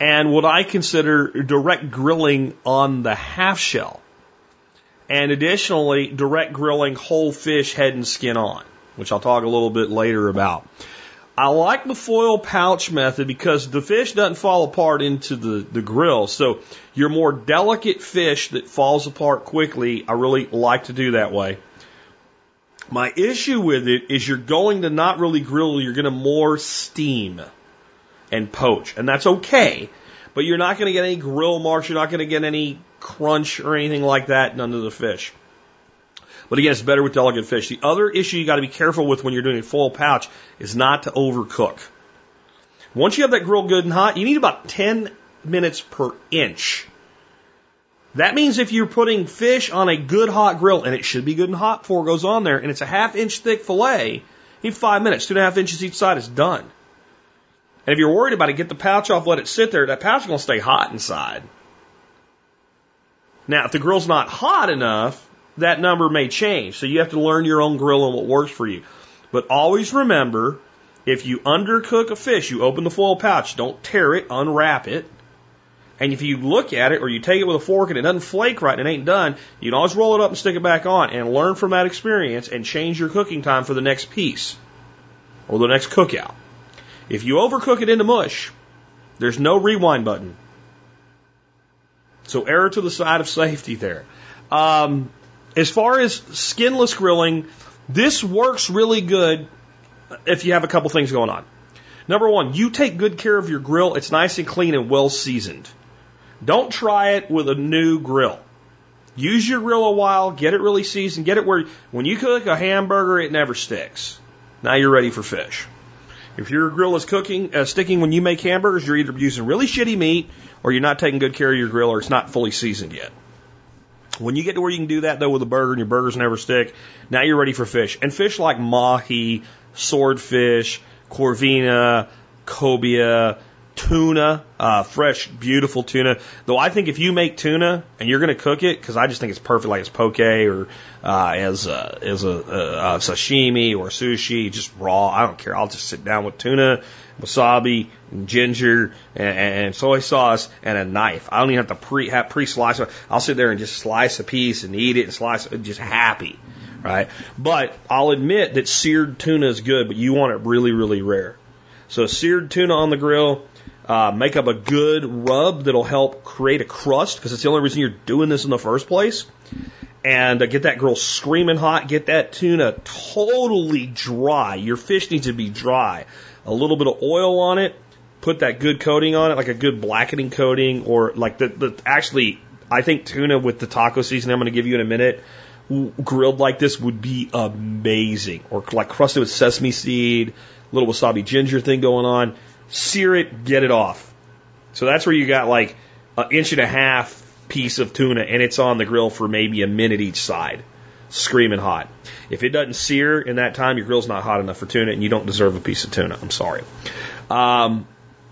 and what I consider direct grilling on the half shell. And additionally, direct grilling whole fish head and skin on, which I'll talk a little bit later about. I like the foil pouch method because the fish doesn't fall apart into the grill. So your more delicate fish that falls apart quickly, I really like to do that way. My issue with it is you're going to not really grill, you're going to more steam and poach. And that's okay, but you're not going to get any grill marks, you're not going to get any crunch or anything like that under the fish. But again, it's better with delicate fish. The other issue you got to be careful with when you're doing a foil pouch is not to overcook. Once you have that grill good and hot, you need about 10 minutes per inch. That means if you're putting fish on a good hot grill, and it should be good and hot before it goes on there, and it's a ½ inch thick fillet, you need 5 minutes, 2.5 inches each side is done. And if you're worried about it, get the pouch off, let it sit there. That pouch is going to stay hot inside. Now, if the grill's not hot enough, that number may change. So you have to learn your own grill and what works for you. But always remember, if you undercook a fish, you open the foil pouch, don't tear it, unwrap it. And if you look at it or you take it with a fork and it doesn't flake right and it ain't done, you can always roll it up and stick it back on and learn from that experience and change your cooking time for the next piece or the next cookout. If you overcook it into mush, there's no rewind button. So error to the side of safety there. As far as skinless grilling, this works really good if you have a couple things going on. Number one, you take good care of your grill. It's nice and clean and well seasoned. Don't try it with a new grill. Use your grill a while, get it really seasoned, get it where when you cook a hamburger, it never sticks. Now you're ready for fish. If your grill is sticking when you make hamburgers, you're either using really shitty meat or you're not taking good care of your grill or it's not fully seasoned yet. When you get to where you can do that, though, with a burger and your burgers never stick, now you're ready for fish. And fish like mahi, swordfish, corvina, cobia, tuna, fresh, beautiful tuna. Though I think if you make tuna and you're going to cook it, because I just think it's perfect, like as poke or as a sashimi or sushi, just raw. I don't care. I'll just sit down with tuna, wasabi, and ginger, and soy sauce, and a knife. I don't even have to pre-slice it. I'll sit there and just slice a piece and eat it and slice it. Just happy, right? But I'll admit that seared tuna is good, but you want it really, really rare. So seared tuna on the grill. Make up a good rub that'll help create a crust, because it's the only reason you're doing this in the first place. And get that grill screaming hot. Get that tuna totally dry. Your fish needs to be dry. A little bit of oil on it. Put that good coating on it, like a good blackening coating, or like actually, I think tuna with the taco seasoning I'm going to give you in a minute, grilled like this would be amazing. Or like crusted with sesame seed, little wasabi ginger thing going on. Sear it, get it off. So that's where you got like an 1.5-inch piece of tuna, and it's on the grill for maybe a minute each side, screaming hot. If it doesn't sear in that time, your grill's not hot enough for tuna, and you don't deserve a piece of tuna. I'm sorry.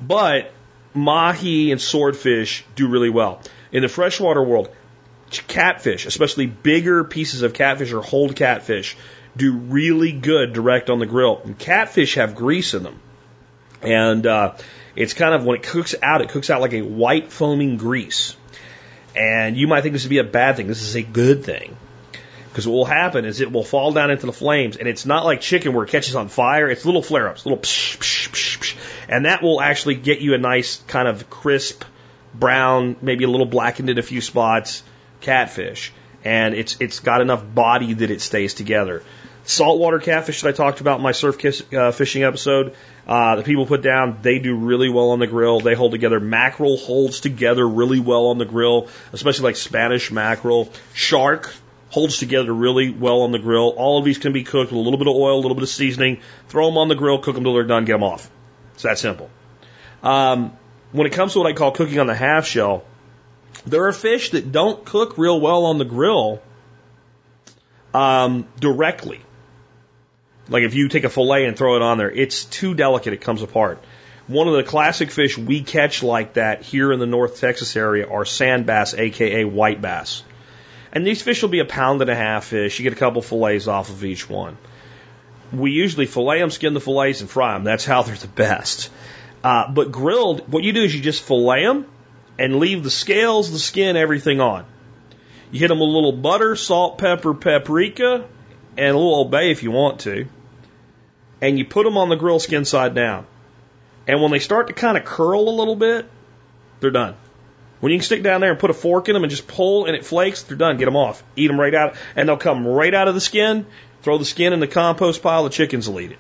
But mahi and swordfish do really well. In the freshwater world, catfish, especially bigger pieces of catfish or whole catfish, do really good direct on the grill. And catfish have grease in them. And it's kind of, when it cooks out like a white foaming grease. And you might think this would be a bad thing. This is a good thing. Because what will happen is it will fall down into the flames. And it's not like chicken where it catches on fire. It's little flare-ups, little psh, psh, psh, psh. And that will actually get you a nice kind of crisp, brown, maybe a little blackened in a few spots, catfish. And it's got enough body that it stays together. Saltwater catfish that I talked about in my surf fishing episode, the people put down, they do really well on the grill. They hold together. Mackerel holds together really well on the grill, especially like Spanish mackerel. Shark holds together really well on the grill. All of these can be cooked with a little bit of oil, a little bit of seasoning. Throw them on the grill, cook them till they're done, get them off. It's that simple. When it comes to what I call cooking on the half shell, there are fish that don't cook real well on the grill directly. Like if you take a fillet and throw it on there, it's too delicate, it comes apart. One of the classic fish we catch like that here in the North Texas area are sand bass, a.k.a. white bass. And these fish will be 1.5 pound fish. You get a couple fillets off of each one. We usually fillet them, skin the fillets, and fry them. That's how they're the best. But grilled, what you do is you just fillet them and leave the scales, the skin, everything on. You hit them with a little butter, salt, pepper, paprika, and a little Old Bay if you want to. And you put them on the grill skin side down. And when they start to kind of curl a little bit, they're done. When you can stick down there and put a fork in them and just pull and it flakes, they're done. Get them off. Eat them right out. And they'll come right out of the skin. Throw the skin in the compost pile. The chickens will eat it.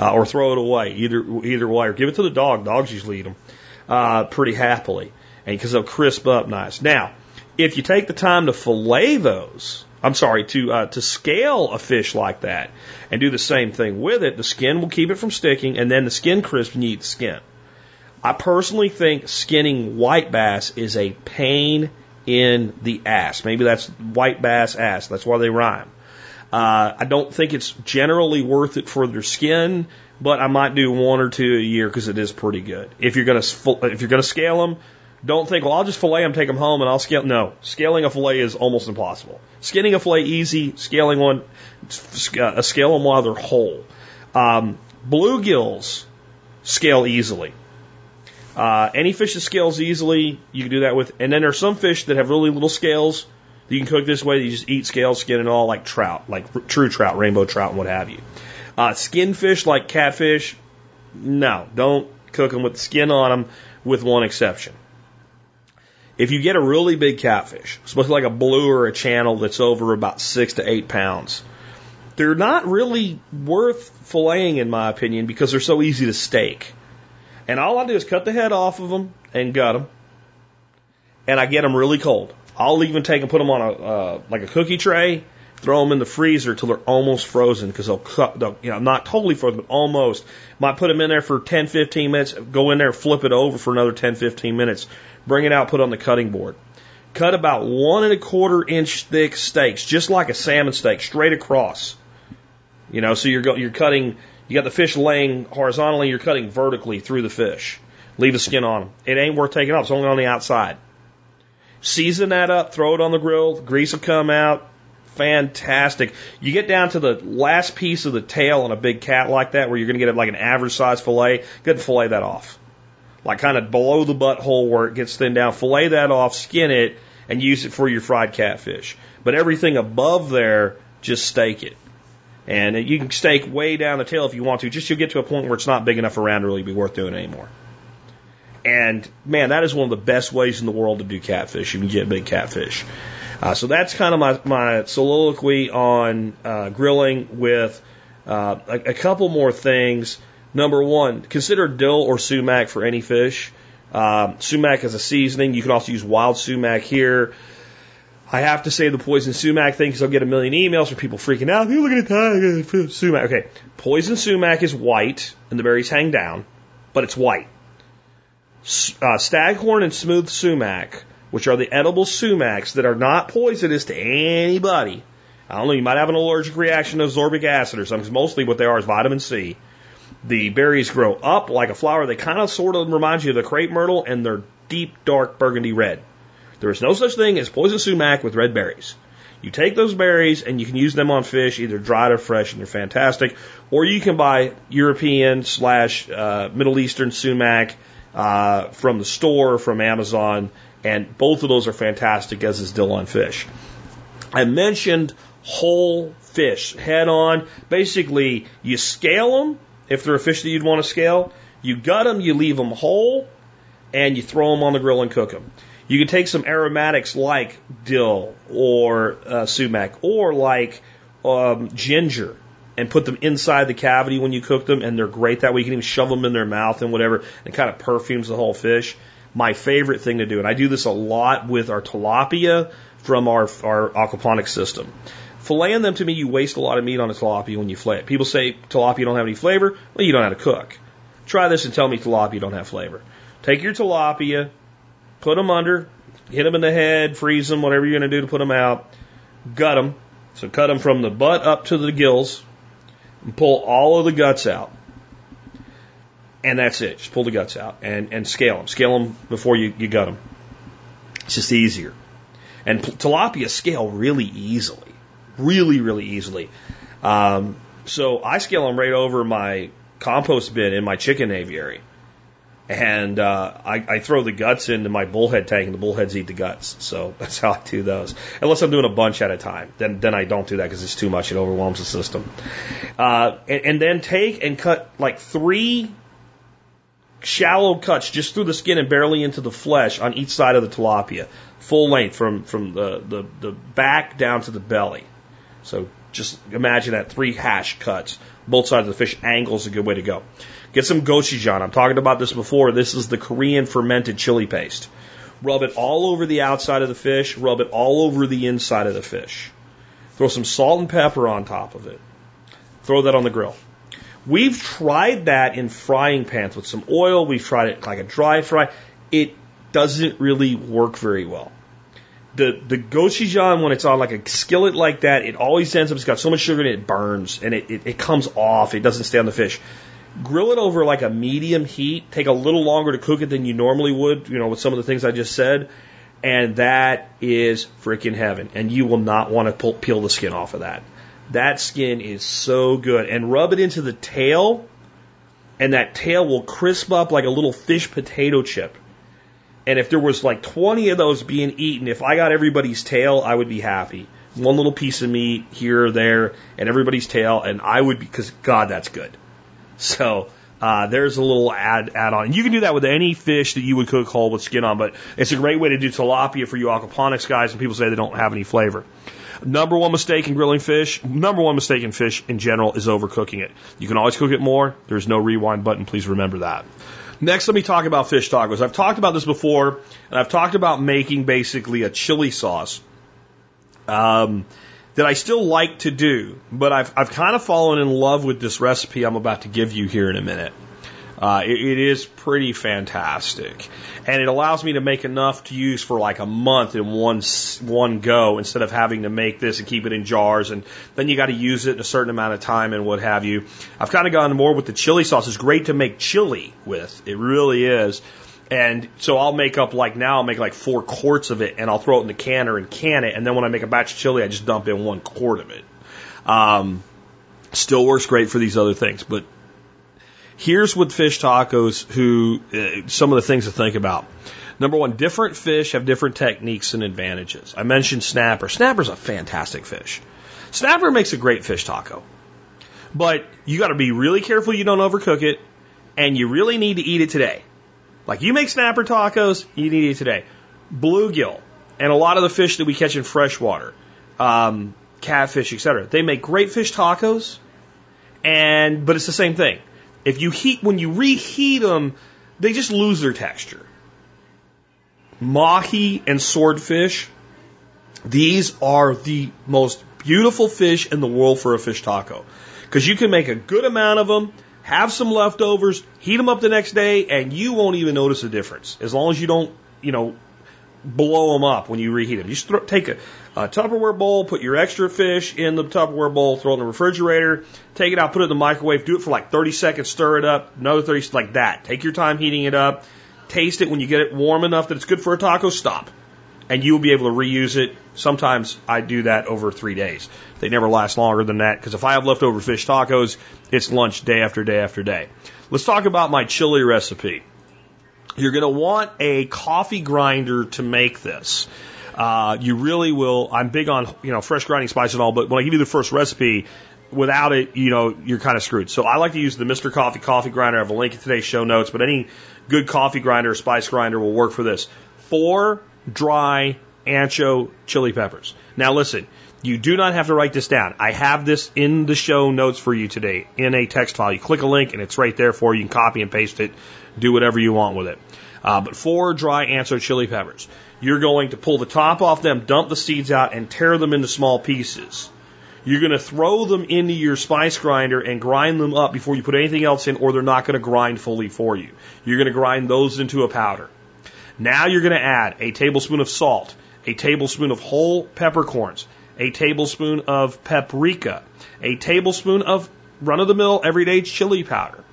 Or throw it away. Either way. Or give it to the dog. Dogs usually eat them pretty happily. And because they'll crisp up nice. Now, if you take the time to fillet those, to scale a fish like that and do the same thing with it, the skin will keep it from sticking, and then the skin crisps and you eat the skin. I personally think skinning white bass is a pain in the ass. Maybe that's white bass ass. That's why they rhyme. I don't think it's generally worth it for their skin, but I might do 1 or 2 a year because it is pretty good. If you're gonna scale them, don't think, well, I'll just fillet them, take them home, and I'll scale. No, scaling a fillet is almost impossible. Skinning a fillet, easy. Scaling one, scale them while they're whole. Bluegills scale easily. Any fish that scales easily, you can do that with. And then there are some fish that have really little scales that you can cook this way. You just eat scales, skin, and all, like trout, like true trout, rainbow trout, and what have you. Skin fish like catfish, no, don't cook them with skin on them, with one exception. If you get a really big catfish, especially like a blue or a channel that's over about 6 to 8 pounds, they're not really worth filleting, in my opinion, because they're so easy to steak. And all I do is cut the head off of them and gut them, and I get them really cold. I'll even take and put them on a cookie tray, throw them in the freezer till they're almost frozen, because they'll not totally frozen, but almost. Might put them in there for 10, 15 minutes, go in there, flip it over for another 10, 15 minutes. Bring it out, put it on the cutting board. Cut about 1.25-inch thick steaks, just like a salmon steak, straight across. You know, so you're cutting, you got the fish laying horizontally, you're cutting vertically through the fish. Leave the skin on them. It ain't worth taking off, it's only on the outside. Season that up, throw it on the grill, the grease will come out. Fantastic. You get down to the last piece of the tail on a big cat like that, where you're going to get like an average size fillet, go ahead and fillet that off. Like kind of below the butthole where it gets thinned down, fillet that off, skin it, and use it for your fried catfish. But everything above there, just steak it. And you can stake way down the tail if you want to, just you'll get to a point where it's not big enough around to really be worth doing anymore. And, man, that is one of the best ways in the world to do catfish. You can get big catfish. So that's kind of my soliloquy on grilling with a couple more things. Number one, consider dill or sumac for any fish. Sumac is a seasoning. You can also use wild sumac here. I have to say the poison sumac thing because I'll get a million emails from people freaking out. Look at the sumac. Okay, poison sumac is white, and the berries hang down, but it's white. Staghorn and smooth sumac, which are the edible sumacs that are not poisonous to anybody. I don't know, you might have an allergic reaction to ascorbic acid or something. Mostly what they are is vitamin C. The berries grow up like a flower. They kind of sort of remind you of the crepe myrtle, and they're deep, dark, burgundy red. There is no such thing as poison sumac with red berries. You take those berries and you can use them on fish, either dried or fresh, and they're fantastic. Or you can buy European / Middle Eastern sumac from the store, from Amazon, and both of those are fantastic, as is dill on fish. I mentioned whole fish, head on. Basically, you scale them, if they're a fish that you'd want to scale. You gut them, you leave them whole, and you throw them on the grill and cook them. You can take some aromatics like dill or sumac or like ginger and put them inside the cavity when you cook them, and they're great that way. You can even shove them in their mouth and whatever, and it kind of perfumes the whole fish. My favorite thing to do, and I do this a lot with our tilapia from our aquaponics system. Filleting them, to me, you waste a lot of meat on a tilapia when you fillet it. People say tilapia don't have any flavor. Well, you don't know how to cook. Try this and tell me tilapia don't have flavor. Take your tilapia, put them under, hit them in the head, freeze them, whatever you're going to do to put them out. Gut them. So cut them from the butt up to the gills and pull all of the guts out. And that's it. Just pull the guts out and scale them. Scale them before you gut them. It's just easier. And tilapia scale really easily. Really, really easily. So I scale them right over my compost bin in my chicken aviary. And I throw the guts into my bullhead tank, and the bullheads eat the guts. So that's how I do those. Unless I'm doing a bunch at a time. Then I don't do that because it's too much. It overwhelms the system. And then take and cut like 3 shallow cuts just through the skin and barely into the flesh on each side of the tilapia. Full length from the back down to the belly. So just imagine that 3 hash cuts. Both sides of the fish. Angle's a good way to go. Get some gochujang. I'm talking about this before. This is the Korean fermented chili paste. Rub it all over the outside of the fish. Rub it all over the inside of the fish. Throw some salt and pepper on top of it. Throw that on the grill. We've tried that in frying pans with some oil. We've tried it like a dry fry. It doesn't really work very well. The gochujang, when it's on like a skillet like that, it always ends up, it's got so much sugar in it, it burns. And it comes off. It doesn't stay on the fish. Grill it over like a medium heat. Take a little longer to cook it than you normally would, with some of the things I just said. And that is freaking heaven. And you will not want to peel the skin off of that. That skin is so good. And rub it into the tail, and that tail will crisp up like a little fish potato chip. And if there was like 20 of those being eaten, if I got everybody's tail, I would be happy. One little piece of meat here or there, and everybody's tail, and I would be, because God, that's good. So there's a little add-on. You can do that with any fish that you would cook whole with skin on, but it's a great way to do tilapia for you aquaponics guys, and people say they don't have any flavor. Number one mistake in grilling fish, number one mistake in fish in general is overcooking it. You can always cook it more. There's no rewind button. Please remember that. Next, let me talk about fish tacos. I've talked about this before, and I've talked about making basically a chili sauce that I still like to do, but I've kind of fallen in love with this recipe I'm about to give you here in a minute. It is pretty fantastic, and it allows me to make enough to use for like a month in one go instead of having to make this and keep it in jars, and then you got to use it in a certain amount of time and what have you. I've kind of gone more with the chili sauce. It's great to make chili with. It really is. And so I'll make up like now, I'll make like 4 quarts of it, and I'll throw it in the canner and can it. And then when I make a batch of chili, I just dump in 1 quart of it. Still works great for these other things. But here's with fish tacos, some of the things to think about. Number one, different fish have different techniques and advantages. I mentioned snapper. Snapper's a fantastic fish. Snapper makes a great fish taco. But you got to be really careful you don't overcook it, and you really need to eat it today. Like you make snapper tacos, you need to eat it today. Bluegill and a lot of the fish that we catch in freshwater, catfish, etc. They make great fish tacos, but it's the same thing. If you reheat them, they just lose their texture. Mahi and swordfish, these are the most beautiful fish in the world for a fish taco. Because you can make a good amount of them, have some leftovers, heat them up the next day, and you won't even notice a difference. As long as you don't, blow them up when you reheat them. You just take a Tupperware bowl, put your extra fish in the Tupperware bowl, throw it in the refrigerator, take it out, put it in the microwave, do it for like 30 seconds, stir it up, another 30, like that. Take your time heating it up. Taste it when you get it warm enough that it's good for a taco, stop. And you'll be able to reuse it. Sometimes I do that over 3 days. They never last longer than that because if I have leftover fish tacos, it's lunch day after day after day. Let's talk about my chili recipe. You're going to want a coffee grinder to make this. You really will. I'm big on, fresh grinding spice and all, but when I give you the first recipe, without it, you're kind of screwed. So I like to use the Mr. Coffee coffee grinder. I have a link in today's show notes, but any good coffee grinder or spice grinder will work for this. 4 dry ancho chili peppers. Now listen, you do not have to write this down. I have this in the show notes for you today in a text file. You click a link and it's right there for you. You can copy and paste it. Do whatever you want with it. But 4 dry ancho chili peppers. You're going to pull the top off them, dump the seeds out, and tear them into small pieces. You're going to throw them into your spice grinder and grind them up before you put anything else in, or they're not going to grind fully for you. You're going to grind those into a powder. Now you're going to add a tablespoon of salt, a tablespoon of whole peppercorns, a tablespoon of paprika, a tablespoon of run-of-the-mill everyday chili powder,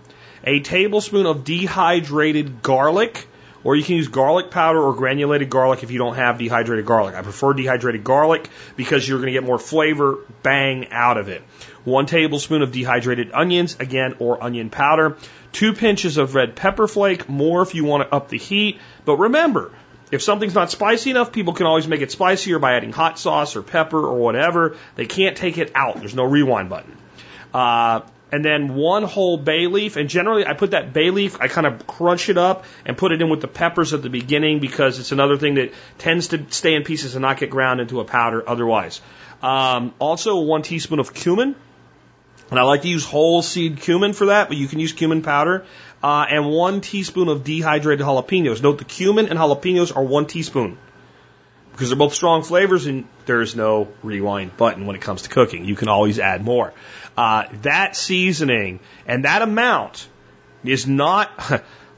a tablespoon of dehydrated garlic, or you can use garlic powder or granulated garlic if you don't have dehydrated garlic. I prefer dehydrated garlic because you're going to get more flavor bang out of it. 1 tablespoon of dehydrated onions, again, or onion powder. 2 pinches of red pepper flake, more if you want to up the heat. But remember, if something's not spicy enough, people can always make it spicier by adding hot sauce or pepper or whatever. They can't take it out. There's no rewind button. And then 1 whole bay leaf. And generally, I put that bay leaf, I kind of crunch it up and put it in with the peppers at the beginning because it's another thing that tends to stay in pieces and not get ground into a powder otherwise. Also, 1 teaspoon of cumin. And I like to use whole seed cumin for that, but you can use cumin powder. And 1 teaspoon of dehydrated jalapenos. Note the cumin and jalapenos are 1 teaspoon. Because they're both strong flavors and there's no rewind button when it comes to cooking. You can always add more. That seasoning and that amount is not...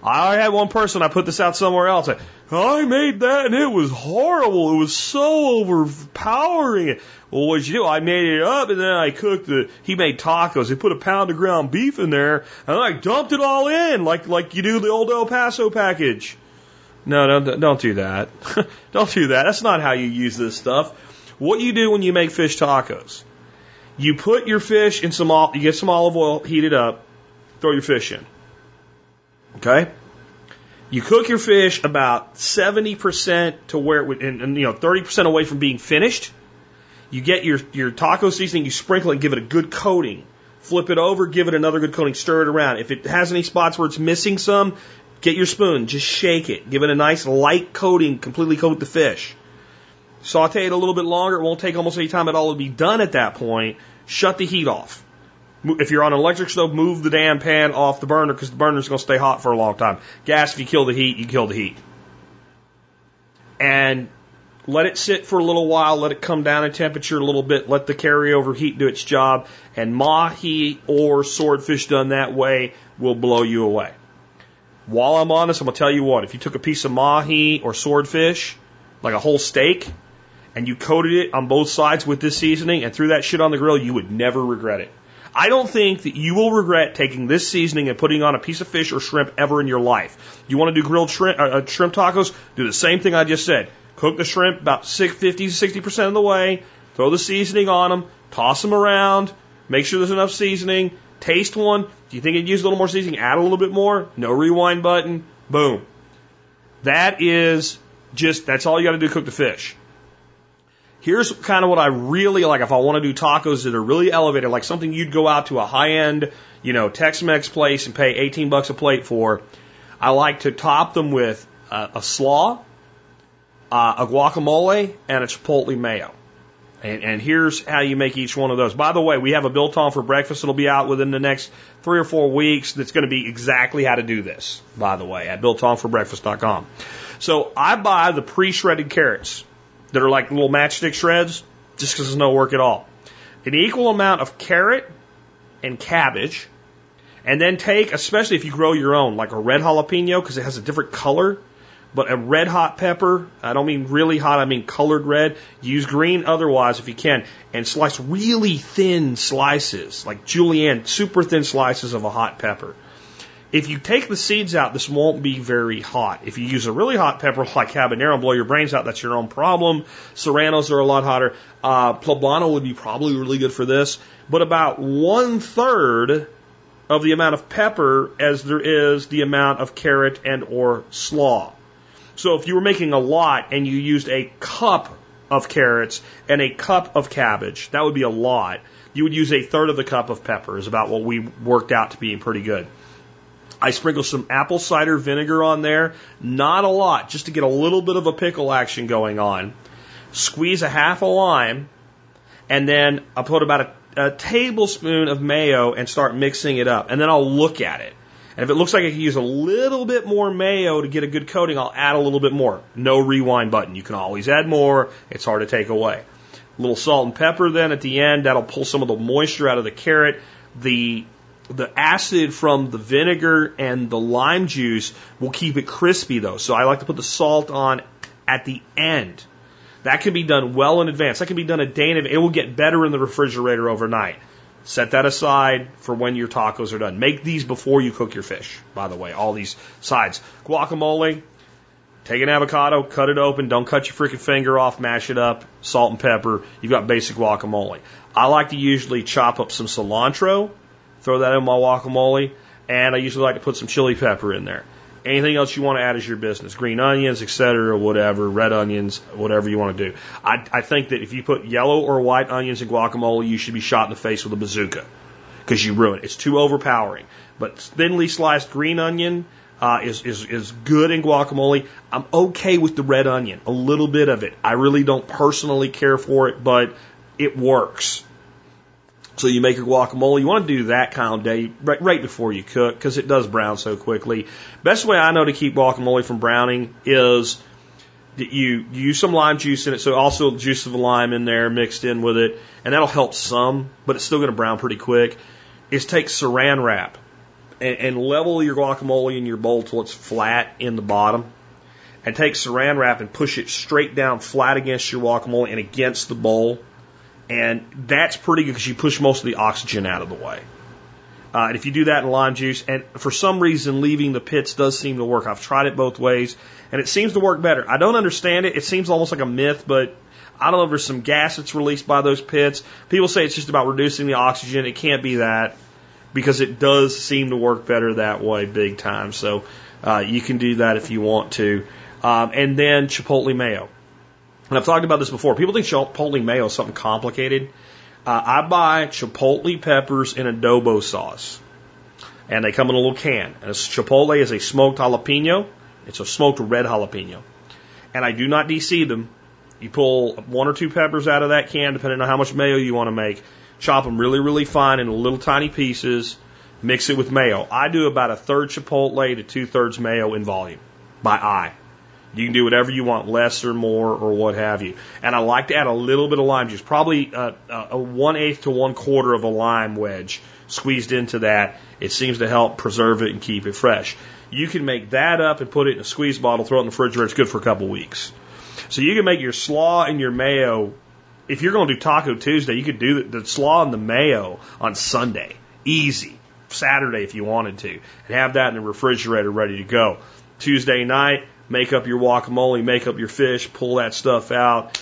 I had one person, I put this out somewhere else. I made that and it was horrible. It was so overpowering. Well, what'd you do? I made it up and then I cooked he made tacos. He put a pound of ground beef in there and I dumped it all in like you do the old El Paso package. No, don't do that. Don't do that. That's not how you use this stuff. What you do when you make fish tacos, you put your fish in you get some olive oil, heat it up, throw your fish in. Okay? You cook your fish about 70% to where it would, 30% away from being finished. You get your taco seasoning, you sprinkle it and give it a good coating. Flip it over, give it another good coating, stir it around. If it has any spots where it's missing some, get your spoon, just shake it. Give it a nice light coating, completely coat the fish. Saute it a little bit longer. It won't take almost any time at all. It'll be done at that point. Shut the heat off. If you're on an electric stove, move the damn pan off the burner because the burner's going to stay hot for a long time. Gas, if you kill the heat, you kill the heat. And let it sit for a little while. Let it come down in temperature a little bit. Let the carryover heat do its job. And mahi or swordfish done that way will blow you away. While I'm on this, I'm going to tell you what. If you took a piece of mahi or swordfish, like a whole steak, and you coated it on both sides with this seasoning and threw that shit on the grill, you would never regret it. I don't think that you will regret taking this seasoning and putting on a piece of fish or shrimp ever in your life. You want to do grilled shrimp tacos? Do the same thing I just said. Cook the shrimp about 50 to 60% of the way. Throw the seasoning on them. Toss them around. Make sure there's enough seasoning. Taste one. Do you think it used a little more seasoning? Add a little bit more. No rewind button. Boom. That's all you got to do to cook the fish. here's kind of what I really like if I want to do tacos that are really elevated, like something you'd go out to a high-end, you know, Tex-Mex place and pay $18 a plate for. I like to top them with a slaw, a guacamole, and a chipotle mayo. And here's how you make each one of those. By the way, we have a Biltong for breakfast that'll be out within the next 3 or 4 weeks that's going to be exactly how to do this, by the way, at BiltongForBreakfast.com. So I buy the pre-shredded carrots that are like little matchstick shreds just because it's no work at all. An equal amount of carrot and cabbage, and then take, especially if you grow your own, like a red jalapeno because it has a different color. But a red hot pepper, I don't mean really hot, I mean colored red. Use green otherwise if you can. And slice really thin slices, like julienne, super thin slices of a hot pepper. If you take the seeds out, this won't be very hot. If you use a really hot pepper like habanero and blow your brains out, that's your own problem. Serranos are a lot hotter. Poblano would be probably really good for this. But about 1/3 of the amount of pepper as there is the amount of carrot and or slaw. So if you were making a lot and you used a cup of carrots and a cup of cabbage, that would be a lot. You would use 1/3 of the cup of pepper is about what we worked out to be pretty good. I sprinkle some apple cider vinegar on there. Not a lot, just to get a little bit of a pickle action going on. Squeeze a half a lime, and then I put about a tablespoon of mayo and start mixing it up. And then I'll look at it. And if it looks like I could use a little bit more mayo to get a good coating, I'll add a little bit more. No rewind button. You can always add more. It's hard to take away. A little salt and pepper then at the end. That'll pull some of the moisture out of the carrot. The acid from the vinegar and the lime juice will keep it crispy, though. So I like to put the salt on at the end. That can be done well in advance. That can be done a day in advance. It will get better in the refrigerator overnight. Set that aside for when your tacos are done. Make these before you cook your fish, by the way, all these sides. Guacamole, take an avocado, cut it open, don't cut your freaking finger off, mash it up, salt and pepper. You've got basic guacamole. I like to usually chop up some cilantro, throw that in my guacamole, and I usually like to put some chili pepper in there. Anything else you want to add is your business. Green onions, etc., whatever, red onions, whatever you want to do. I think that if you put yellow or white onions in guacamole, you should be shot in the face with a bazooka because you ruin it. It's too overpowering. But thinly sliced green onion is good in guacamole. I'm okay with the red onion, a little bit of it. I really don't personally care for it, but it works. So you make your guacamole. You want to do that kind of day right before you cook because it does brown so quickly. Best way I know to keep guacamole from browning is that you use some lime juice in it, so also juice of a lime in there mixed in with it, and that'll help some, but it's still going to brown pretty quick, is take saran wrap and level your guacamole in your bowl till it's flat in the bottom, and take saran wrap and push it straight down flat against your guacamole and against the bowl. And that's pretty good because you push most of the oxygen out of the way. And if you do that in lime juice, and for some reason leaving the pits does seem to work. I've tried it both ways, and it seems to work better. I don't understand it. It seems almost like a myth, but I don't know if there's some gas that's released by those pits. People say it's just about reducing the oxygen. It can't be that because it does seem to work better that way big time. So you can do that if you want to. And then chipotle mayo. And I've talked about this before. People think chipotle mayo is something complicated. I buy chipotle peppers in adobo sauce. And they come in a little can. And chipotle is a smoked jalapeno. It's a smoked red jalapeno. And I do not de-seed them. You pull 1 or 2 peppers out of that can, depending on how much mayo you want to make. Chop them really, really fine in little tiny pieces. Mix it with mayo. I do about 1/3 chipotle to 2/3 mayo in volume by eye. You can do whatever you want, less or more or what have you. And I like to add a little bit of lime juice, probably a 1/8 to 1/4 of a lime wedge squeezed into that. It seems to help preserve it and keep it fresh. You can make that up and put it in a squeeze bottle, throw it in the refrigerator. It's good for a couple weeks. So you can make your slaw and your mayo. If you're going to do Taco Tuesday, you could do the slaw and the mayo on Sunday. Easy. Saturday if you wanted to. And have that in the refrigerator ready to go. Tuesday night, make up your guacamole, make up your fish, pull that stuff out.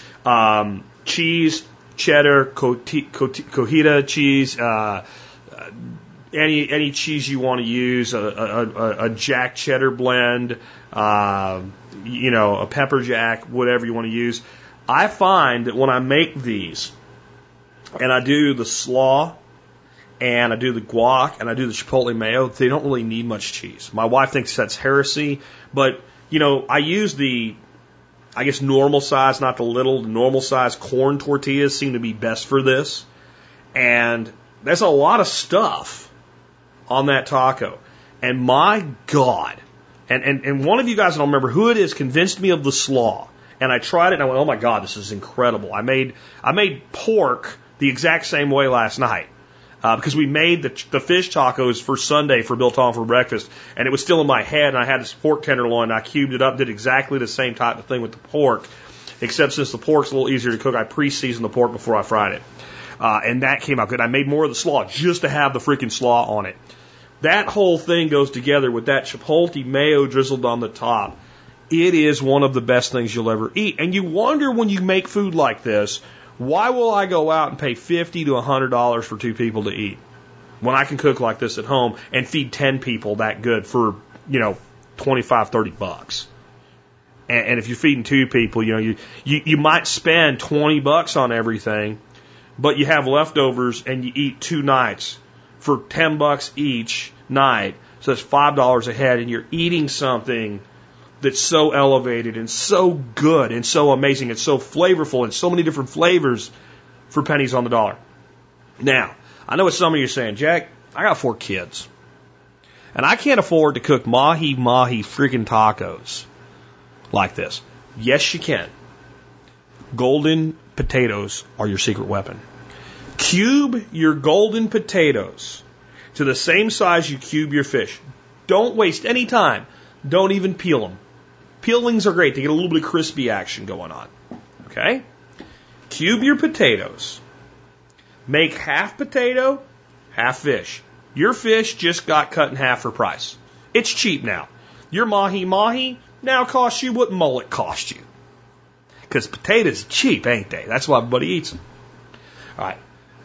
Cheese, cheddar, cotija cheese, any cheese you want to use, a Jack cheddar blend, a pepper jack, whatever you want to use. I find that when I make these, and I do the slaw, and I do the guac, and I do the chipotle mayo, they don't really need much cheese. My wife thinks that's heresy, but, you know, I use the, I guess, normal size, not the little, the normal size corn tortillas seem to be best for this. And there's a lot of stuff on that taco. And my God, and one of you guys, I don't remember who it is, convinced me of the slaw. And I tried it, and I went, oh my God, this is incredible. I made pork the exact same way last night. Because we made the fish tacos for Sunday for Bill Tom for breakfast, and it was still in my head, and I had this pork tenderloin, and I cubed it up, did exactly the same type of thing with the pork, except since the pork's a little easier to cook, I pre-seasoned the pork before I fried it. And that came out good. I made more of the slaw just to have the freaking slaw on it. That whole thing goes together with that chipotle mayo drizzled on the top. It is one of the best things you'll ever eat. And you wonder when you make food like this, why will I go out and pay $50 to $100 for two people to eat when I can cook like this at home and feed 10 people that good for, you know, $25, $30? And if you're feeding two people, you know, you might spend $20 on everything, but you have leftovers and you eat two nights for $10 each night. So that's $5 a head, and you're eating something that's so elevated and so good and so amazing and so flavorful and so many different flavors for pennies on the dollar. Now, I know what some of you are saying, Jack, I got 4 kids, and I can't afford to cook mahi-mahi freaking tacos like this. Yes, you can. Golden potatoes are your secret weapon. Cube your golden potatoes to the same size you cube your fish. Don't waste any time. Don't even peel them. Peelings are great. They get a little bit of crispy action going on. Okay? Cube your potatoes. Make half potato, half fish. Your fish just got cut in half for price. It's cheap now. Your mahi-mahi now costs you what mullet cost you. Because potatoes are cheap, ain't they? That's why everybody eats them. All right.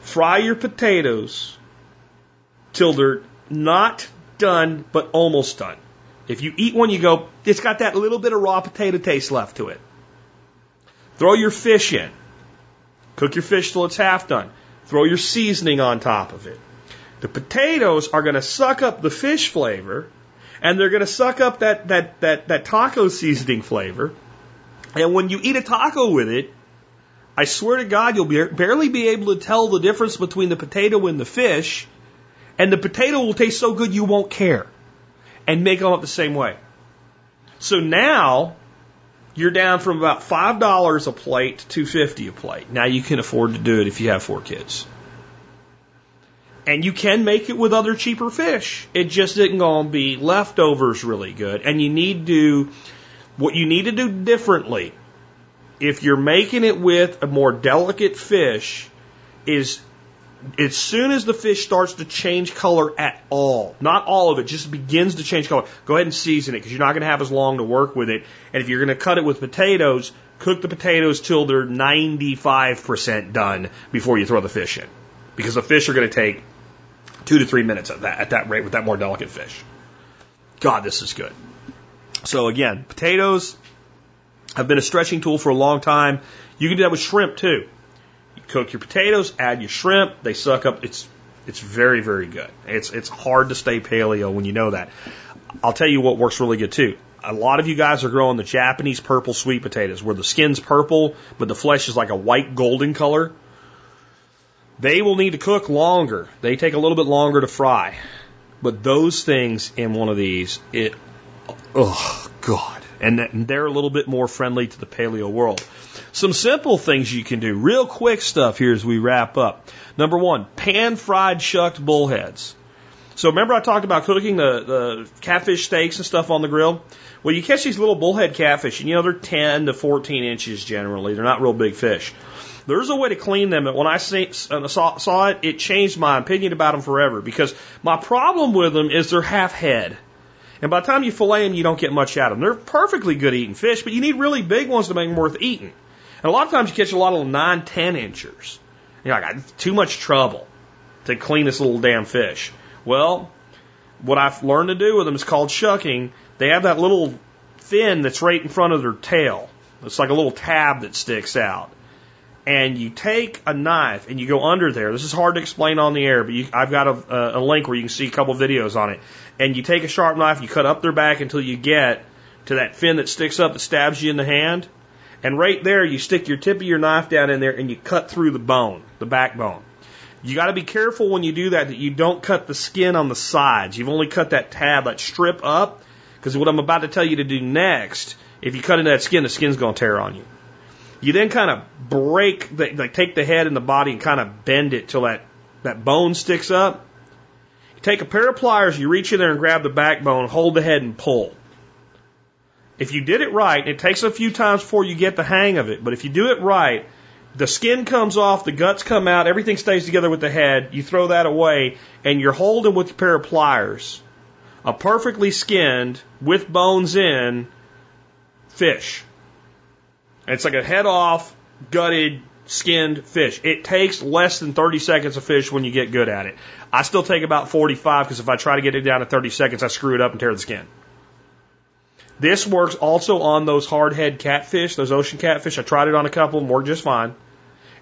Fry your potatoes till they're not done, but almost done. If you eat one, you go, it's got that little bit of raw potato taste left to it. Throw your fish in. Cook your fish till it's half done. Throw your seasoning on top of it. The potatoes are going to suck up the fish flavor, and they're going to suck up that taco seasoning flavor. And when you eat a taco with it, I swear to God, you'll barely be able to tell the difference between the potato and the fish, and the potato will taste so good you won't care. And make them up the same way. So now you're down from about $5 a plate to $2.50 a plate. Now you can afford to do it if you have 4 kids. And you can make it with other cheaper fish. It just isn't going to be leftovers really good. And you need to, what you need to do differently if you're making it with a more delicate fish is, as soon as the fish starts to change color at all, not all of it, just begins to change color, go ahead and season it because you're not going to have as long to work with it. And if you're going to cut it with potatoes, cook the potatoes till they're 95% done before you throw the fish in, because the fish are going to take 2 to 3 minutes at that rate with that more delicate fish. God, this is good. So again, potatoes have been a stretching tool for a long time. You can do that with shrimp too. Cook your potatoes, add your shrimp, they suck up. It's very, very good. It's hard to stay paleo when you know that. I'll tell you what works really good too. A lot of you guys are growing the Japanese purple sweet potatoes where the skin's purple, but the flesh is like a white golden color. They will need to cook longer. They take a little bit longer to fry. But those things in one of these, oh God. And they're a little bit more friendly to the paleo world. Some simple things you can do, real quick stuff here as we wrap up. Number one, pan-fried shucked bullheads. So remember I talked about cooking the catfish steaks and stuff on the grill? Well, you catch these little bullhead catfish, and you know they're 10 to 14 inches generally. They're not real big fish. There's a way to clean them, and when I saw it, it changed my opinion about them forever, because my problem with them is they're half head. And by the time you fillet them, you don't get much out of them. They're perfectly good eating fish, but you need really big ones to make them worth eating. And a lot of times you catch a lot of 9, 10 inchers. You're like, I got too much trouble to clean this little damn fish. Well, what I've learned to do with them is called shucking. They have that little fin that's right in front of their tail. It's like a little tab that sticks out. And you take a knife and you go under there. This is hard to explain on the air, but I've got a link where you can see a couple of videos on it. And you take a sharp knife, you cut up their back until you get to that fin that sticks up that stabs you in the hand. And right there, you stick your tip of your knife down in there and you cut through the bone, the backbone. You got to be careful when you do that you don't cut the skin on the sides. You've only cut that tab, that strip up, because what I'm about to tell you to do next, if you cut into that skin, the skin's going to tear on you. You then kind of take the head and the body and kind of bend it till that bone sticks up. You take a pair of pliers, you reach in there and grab the backbone, hold the head and pull. If you did it right, it takes a few times before you get the hang of it, but if you do it right, the skin comes off, the guts come out, everything stays together with the head, you throw that away, and you're holding with a pair of pliers a perfectly skinned, with bones in, fish. It's like a head-off, gutted, skinned fish. It takes less than 30 seconds of fish when you get good at it. I still take about 45 because if I try to get it down to 30 seconds, I screw it up and tear the skin. This works also on those hard-head catfish, those ocean catfish. I tried it on a couple of them, worked just fine.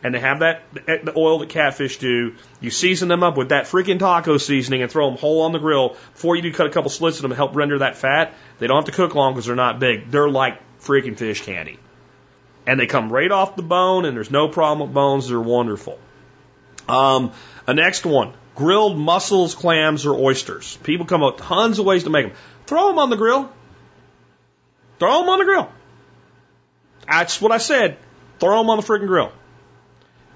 And they have the oil that catfish do. You season them up with that freaking taco seasoning and throw them whole on the grill. Before you do, cut a couple slits in them to help render that fat. They don't have to cook long because they're not big. They're like freaking fish candy. And they come right off the bone, and there's no problem with bones. They're wonderful. The next one, grilled mussels, clams, or oysters. People come up with tons of ways to make them. Throw them on the grill. Throw them on the grill. That's what I said. Throw them on the freaking grill.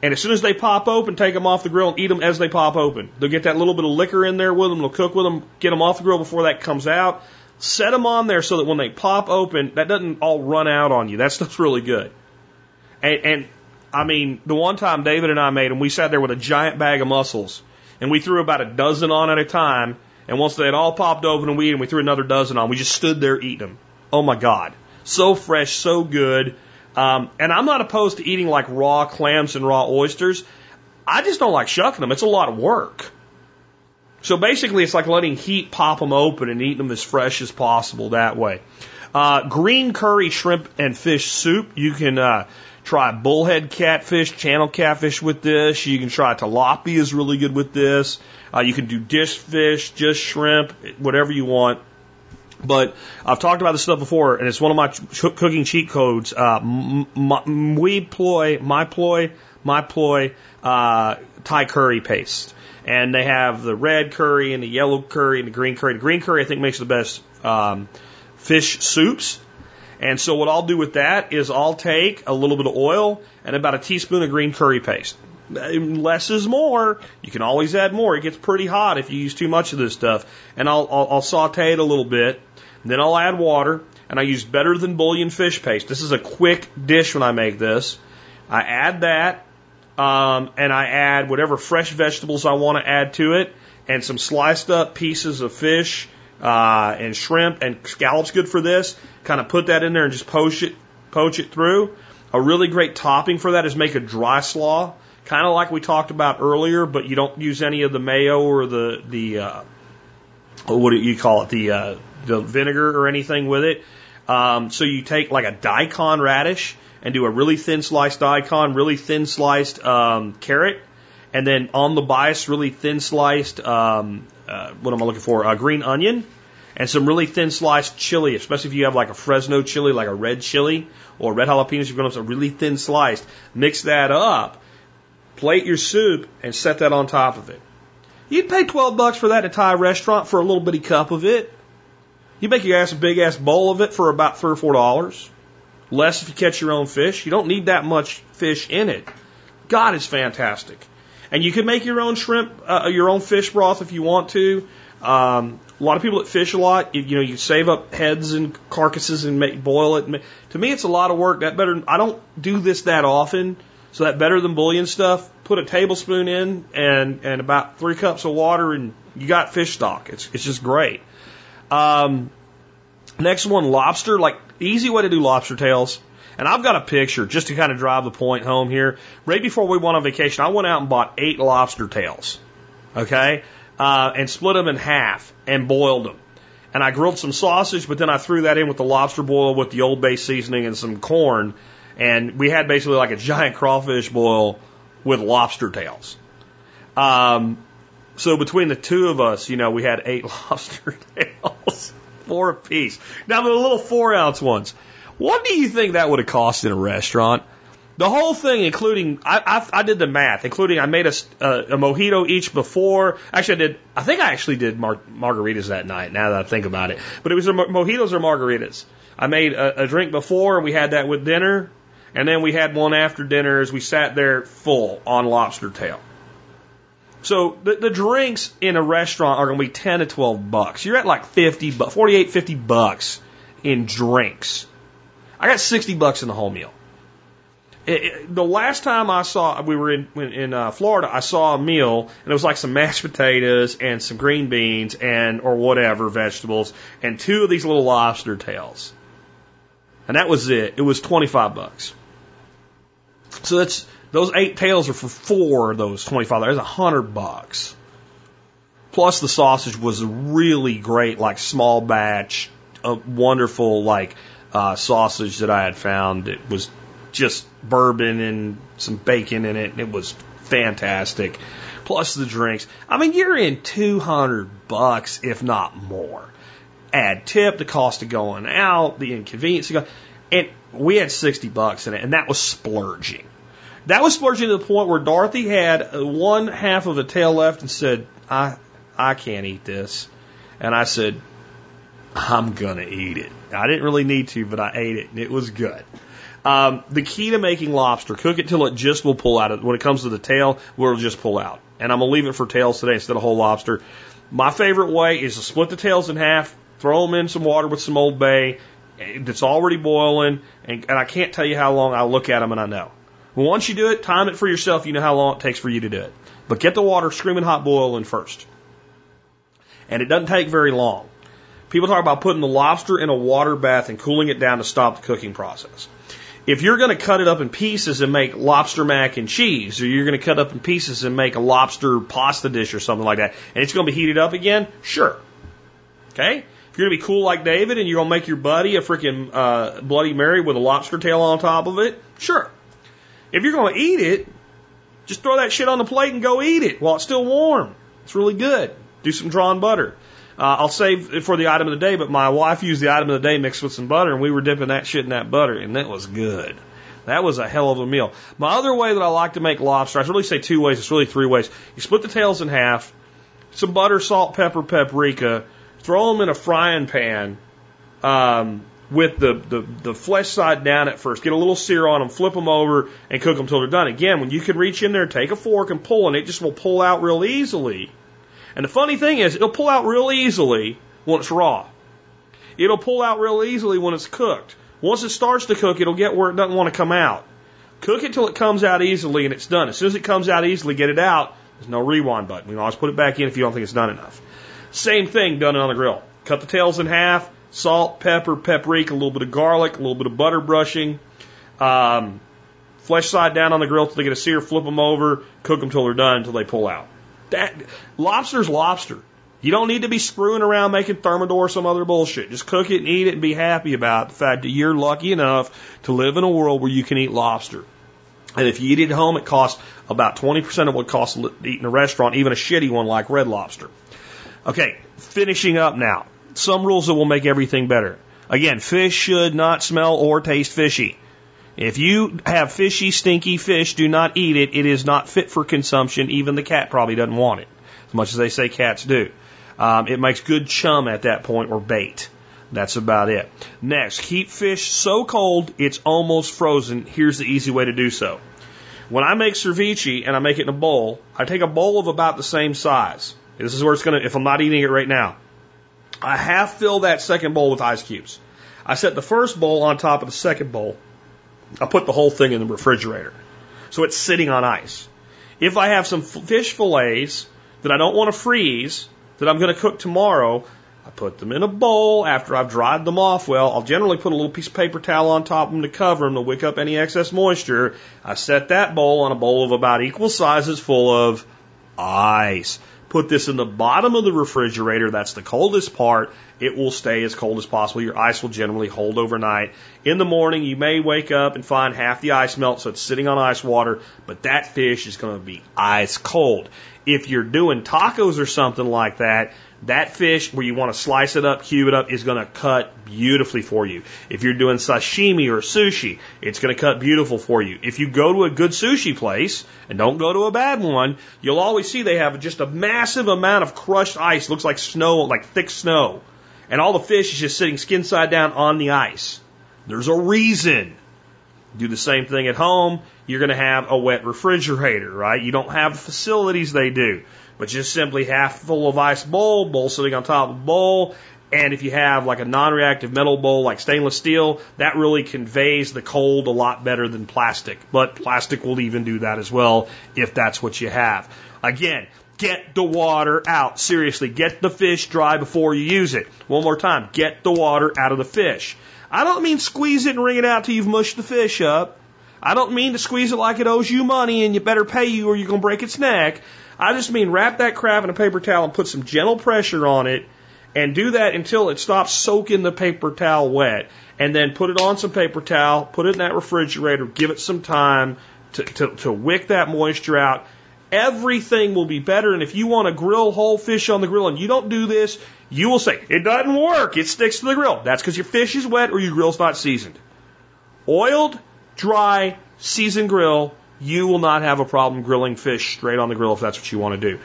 And as soon as they pop open, take them off the grill and eat them as they pop open. They'll get that little bit of liquor in there with them. They'll cook with them. Get them off the grill before that comes out. Set them on there so that when they pop open, that doesn't all run out on you. That stuff's really good. And I mean, the one time David and I made them, we sat there with a giant bag of mussels, and we threw about a dozen on at a time, and once they had all popped open and we ate them, we threw another dozen on. We just stood there eating them. Oh, my God. So fresh, so good. And I'm not opposed to eating, like, raw clams and raw oysters. I just don't like shucking them. It's a lot of work. So basically, it's like letting heat pop them open and eating them as fresh as possible that way. Green curry shrimp and fish soup. You can try bullhead catfish, channel catfish with this. You can try tilapia is really good with this. You can do dish fish, just shrimp, whatever you want. But I've talked about this stuff before, and it's one of my cooking cheat codes. My ploy, Thai curry paste. And they have the red curry and the yellow curry and the green curry. The green curry, I think, makes the best fish soups. And so what I'll do with that is I'll take a little bit of oil and about a teaspoon of green curry paste. Less is more. You can always add more. It gets pretty hot if you use too much of this stuff. And I'll saute it a little bit. Then I'll add water. And I use better than bouillon fish paste. This is a quick dish when I make this. I add that. And I add whatever fresh vegetables I want to add to it. And some sliced up pieces of fish and shrimp and scallops good for this. Kind of put that in there and just poach it through. A really great topping for that is make a dry slaw. Kind of like we talked about earlier, but you don't use any of the mayo or the vinegar or anything with it. So you take like a daikon radish and do a really thin sliced daikon, really thin sliced carrot, and then on the bias, really thin sliced green onion, and some really thin sliced chili, especially if you have like a Fresno chili, like a red chili or red jalapenos. You're going to have some really thin sliced. Mix that up. Plate your soup and set that on top of it. You'd pay $12 for that at a Thai restaurant for a little bitty cup of it. You make your ass a big ass bowl of it for about $3 or $4. Less if you catch your own fish. You don't need that much fish in it. God, it's fantastic. And you can make your own shrimp, your own fish broth if you want to. A lot of people that fish a lot, you save up heads and carcasses and boil it. To me, it's a lot of work. I don't do this that often. So that better than bouillon stuff, put a tablespoon in and about 3 cups of water and you got fish stock. It's just great. Next one, lobster. Like, easy way to do lobster tails. And I've got a picture just to kind of drive the point home here. Right before we went on vacation, I went out and bought 8 lobster tails. Okay? And split them in half and boiled them. and I grilled some sausage, but then I threw that in with the lobster boil with the Old Bay seasoning and some corn, and we had basically like a giant crawfish boil with lobster tails. So between the two of us, you know, we had 8 lobster tails, 4 apiece. Now the little 4-ounce ones. What do you think that would have cost in a restaurant? The whole thing, including, I did the math, including I made a mojito each before. Actually, I think I actually did margaritas that night, now that I think about it. But it was mojitos or margaritas. I made a drink before, and we had that with dinner. And then we had one after dinner as we sat there full on lobster tail. So the drinks in a restaurant are going to be $10 to $12. You're at like $48, $50 in drinks. I got $60 in the whole meal. The last time I saw, we were in Florida, I saw a meal, and it was like some mashed potatoes and some green beans and, or whatever, vegetables, and 2 of these little lobster tails. And that was it. It was $25. So that's, those 8 tails are for 4 of those $25. That's $100. Plus the sausage was really great, like small batch, wonderful, like, sausage that I had found. It was just bourbon and some bacon in it, and it was fantastic. Plus the drinks. I mean, you're in $200, if not more. Add tip, the cost of going out, the inconvenience. And we had $60 in it, and that was splurging. That was splurging to the point where Dorothy had one half of a tail left and said, I can't eat this. And I said, I'm going to eat it. I didn't really need to, but I ate it, and it was good. The key to making lobster, cook it till it just will pull out. When it comes to the tail, it'll just pull out. And I'm going to leave it for tails today instead of whole lobster. My favorite way is to split the tails in half, throw them in some water with some Old Bay that's already boiling, and I can't tell you how long. I look at them and I know. Once you do it, time it for yourself. You know how long it takes for you to do it. But get the water screaming hot boiling first. And it doesn't take very long. People talk about putting the lobster in a water bath and cooling it down to stop the cooking process. If you're going to cut it up in pieces and make lobster mac and cheese, or you're going to cut up in pieces and make a lobster pasta dish or something like that, and it's going to be heated up again, sure. Okay? If you're going to be cool like David and you're going to make your buddy a freaking Bloody Mary with a lobster tail on top of it, sure. If you're going to eat it, just throw that shit on the plate and go eat it while it's still warm. It's really good. Do some drawn butter. I'll save it for the item of the day, but my wife used the item of the day mixed with some butter, and we were dipping that shit in that butter, and that was good. That was a hell of a meal. My other way that I like to make lobster, I should really say 2 ways, it's really 3 ways. You split the tails in half, some butter, salt, pepper, paprika, throw them in a frying pan with the flesh side down at first. Get a little sear on them, flip them over, and cook them until they're done. Again, when you can reach in there, take a fork and pull, and it just will pull out real easily. And the funny thing is, it'll pull out real easily when it's raw. It'll pull out real easily when it's cooked. Once it starts to cook, it'll get where it doesn't want to come out. Cook it till it comes out easily and it's done. As soon as it comes out easily, get it out. There's no rewind button. You can always put it back in if you don't think it's done enough. Same thing done on the grill. Cut the tails in half, salt, pepper, paprika, a little bit of garlic, a little bit of butter brushing. Flesh side down on the grill till they get a sear, flip them over, cook them till they're done, till they pull out. That lobster's lobster. You don't need to be screwing around making Thermador or some other bullshit. Just cook it and eat it and be happy about the fact that you're lucky enough to live in a world where you can eat lobster. And if you eat it at home, it costs about 20% of what it costs to eat in a restaurant, even a shitty one like Red Lobster. Okay, finishing up now. Some rules that will make everything better. Again, fish should not smell or taste fishy. If you have fishy, stinky fish, do not eat it. It is not fit for consumption. Even the cat probably doesn't want it, as much as they say cats do. It makes good chum at that point, or bait. That's about it. Next, keep fish so cold it's almost frozen. Here's the easy way to do so. When I make ceviche and I make it in a bowl, I take a bowl of about the same size. This is where it's going to, if I'm not eating it right now. I half fill that second bowl with ice cubes. I set the first bowl on top of the second bowl. I put the whole thing in the refrigerator. So it's sitting on ice. If I have some fish fillets that I don't want to freeze, that I'm going to cook tomorrow, I put them in a bowl after I've dried them off well. I'll generally put a little piece of paper towel on top of them to cover them to wick up any excess moisture. I set that bowl on a bowl of about equal sizes full of ice. Put this in the bottom of the refrigerator. That's the coldest part. It will stay as cold as possible. Your ice will generally hold overnight. In the morning, you may wake up and find half the ice melt, so it's sitting on ice water, but that fish is going to be ice cold. If you're doing tacos or something like that, that fish, where you want to slice it up, cube it up, is going to cut beautifully for you. If you're doing sashimi or sushi, it's going to cut beautiful for you. If you go to a good sushi place, and don't go to a bad one, you'll always see they have just a massive amount of crushed ice. It looks like snow, like thick snow. And all the fish is just sitting skin side down on the ice. There's a reason. Do the same thing at home. You're going to have a wet refrigerator, right? You don't have the facilities they do. But just simply half full of ice bowl sitting on top of bowl, and if you have like a non-reactive metal bowl like stainless steel, that really conveys the cold a lot better than plastic. But plastic will even do that as well if that's what you have. Again, get the water out. Seriously, get the fish dry before you use it. One more time, get the water out of the fish. I don't mean squeeze it and wring it out till you've mushed the fish up. I don't mean to squeeze it like it owes you money and you better pay you or you're going to break its neck. I just mean wrap that crab in a paper towel and put some gentle pressure on it and do that until it stops soaking the paper towel wet. And then put it on some paper towel, put it in that refrigerator, give it some time to wick that moisture out. Everything will be better. And if you want to grill whole fish on the grill and you don't do this, you will say, it doesn't work. It sticks to the grill. That's because your fish is wet or your grill's not seasoned. Oiled, dry, seasoned grill, you will not have a problem grilling fish straight on the grill if that's what you want to do.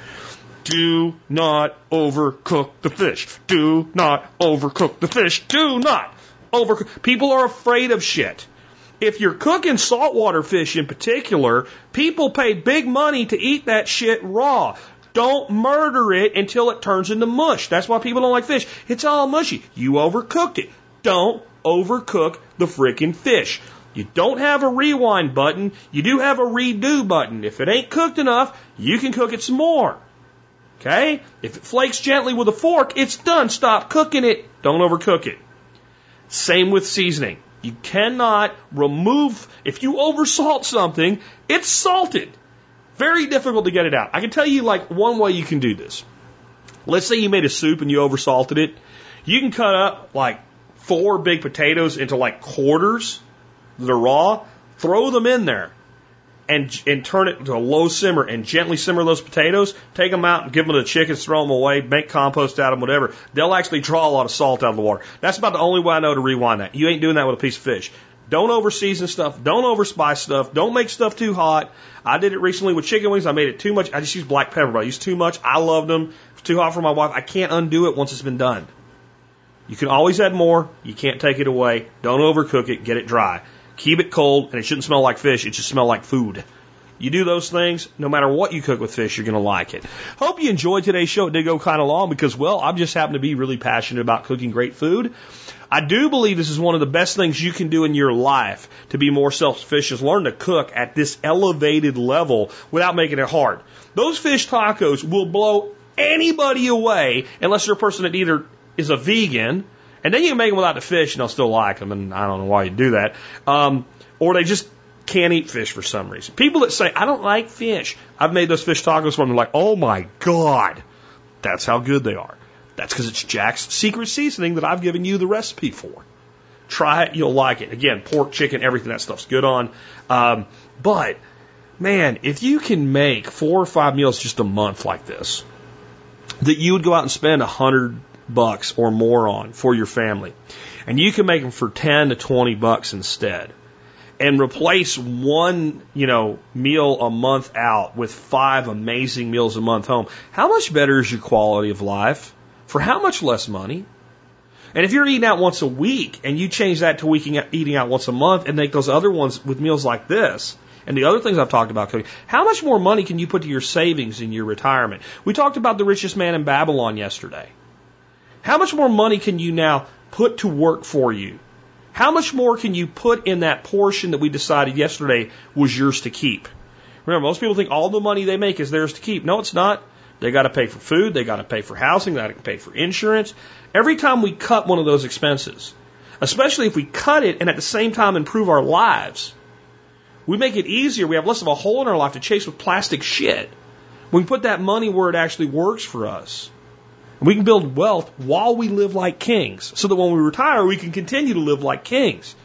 Do not overcook the fish. Do not overcook the fish. Do not overcook. People are afraid of shit. If you're cooking saltwater fish in particular, people pay big money to eat that shit raw. Don't murder it until it turns into mush. That's why people don't like fish. It's all mushy. You overcooked it. Don't overcook the frickin' fish. You don't have a rewind button. You do have a redo button. If it ain't cooked enough, you can cook it some more. Okay? If it flakes gently with a fork, it's done. Stop cooking it. Don't overcook it. Same with seasoning. You cannot remove, if you oversalt something, it's salted. Very difficult to get it out. I can tell you like one way you can do this. Let's say you made a soup and you oversalted it. You can cut up like 4 big potatoes into like quarters that are raw, throw them in there and turn it to a low simmer and gently simmer those potatoes, take them out and give them to the chickens, throw them away, make compost out of them, whatever. They'll actually draw a lot of salt out of the water. That's about the only way I know to rewind that. You ain't doing that with a piece of fish. Don't over-season stuff. Don't over-spice stuff. Don't make stuff too hot. I did it recently with chicken wings. I made it too much. I just used black pepper, but I used too much. I loved them. It was too hot for my wife. I can't undo it once it's been done. You can always add more. You can't take it away. Don't overcook it. Get it dry. Keep it cold, and it shouldn't smell like fish. It should smell like food. You do those things, no matter what you cook with fish, you're going to like it. Hope you enjoyed today's show. It did go kind of long because, well, I just happen to be really passionate about cooking great food. I do believe this is one of the best things you can do in your life to be more self-sufficient, learn to cook at this elevated level without making it hard. Those fish tacos will blow anybody away unless you're a person that either is a vegan, and then you can make them without the fish and they'll still like them, and I don't know why you do that, or they just can't eat fish for some reason. People that say, I don't like fish. I've made those fish tacos for them. They're like, oh my God, that's how good they are. That's because it's Jack's secret seasoning that I've given you the recipe for. Try it. You'll like it. Again, pork, chicken, everything that stuff's good on. But, man, if you can make 4 or 5 meals just a month like this, that you would go out and spend $100 or more on for your family, and you can make them for $10 to $20 instead, and replace one, meal a month out with 5 amazing meals a month home. How much better is your quality of life for how much less money? And if you're eating out once a week and you change that to eating out once a month and make those other ones with meals like this and the other things I've talked about cooking, how much more money can you put to your savings in your retirement? We talked about the richest man in Babylon yesterday. How much more money can you now put to work for you? How much more can you put in that portion that we decided yesterday was yours to keep? Remember, most people think all the money they make is theirs to keep. No, it's not. They got to pay for food. They got to pay for housing. They got to pay for insurance. Every time we cut one of those expenses, especially if we cut it and at the same time improve our lives, we make it easier. We have less of a hole in our life to chase with plastic shit. We can put that money where it actually works for us. And we can build wealth while we live like kings, so that when we retire, we can continue to live like kings.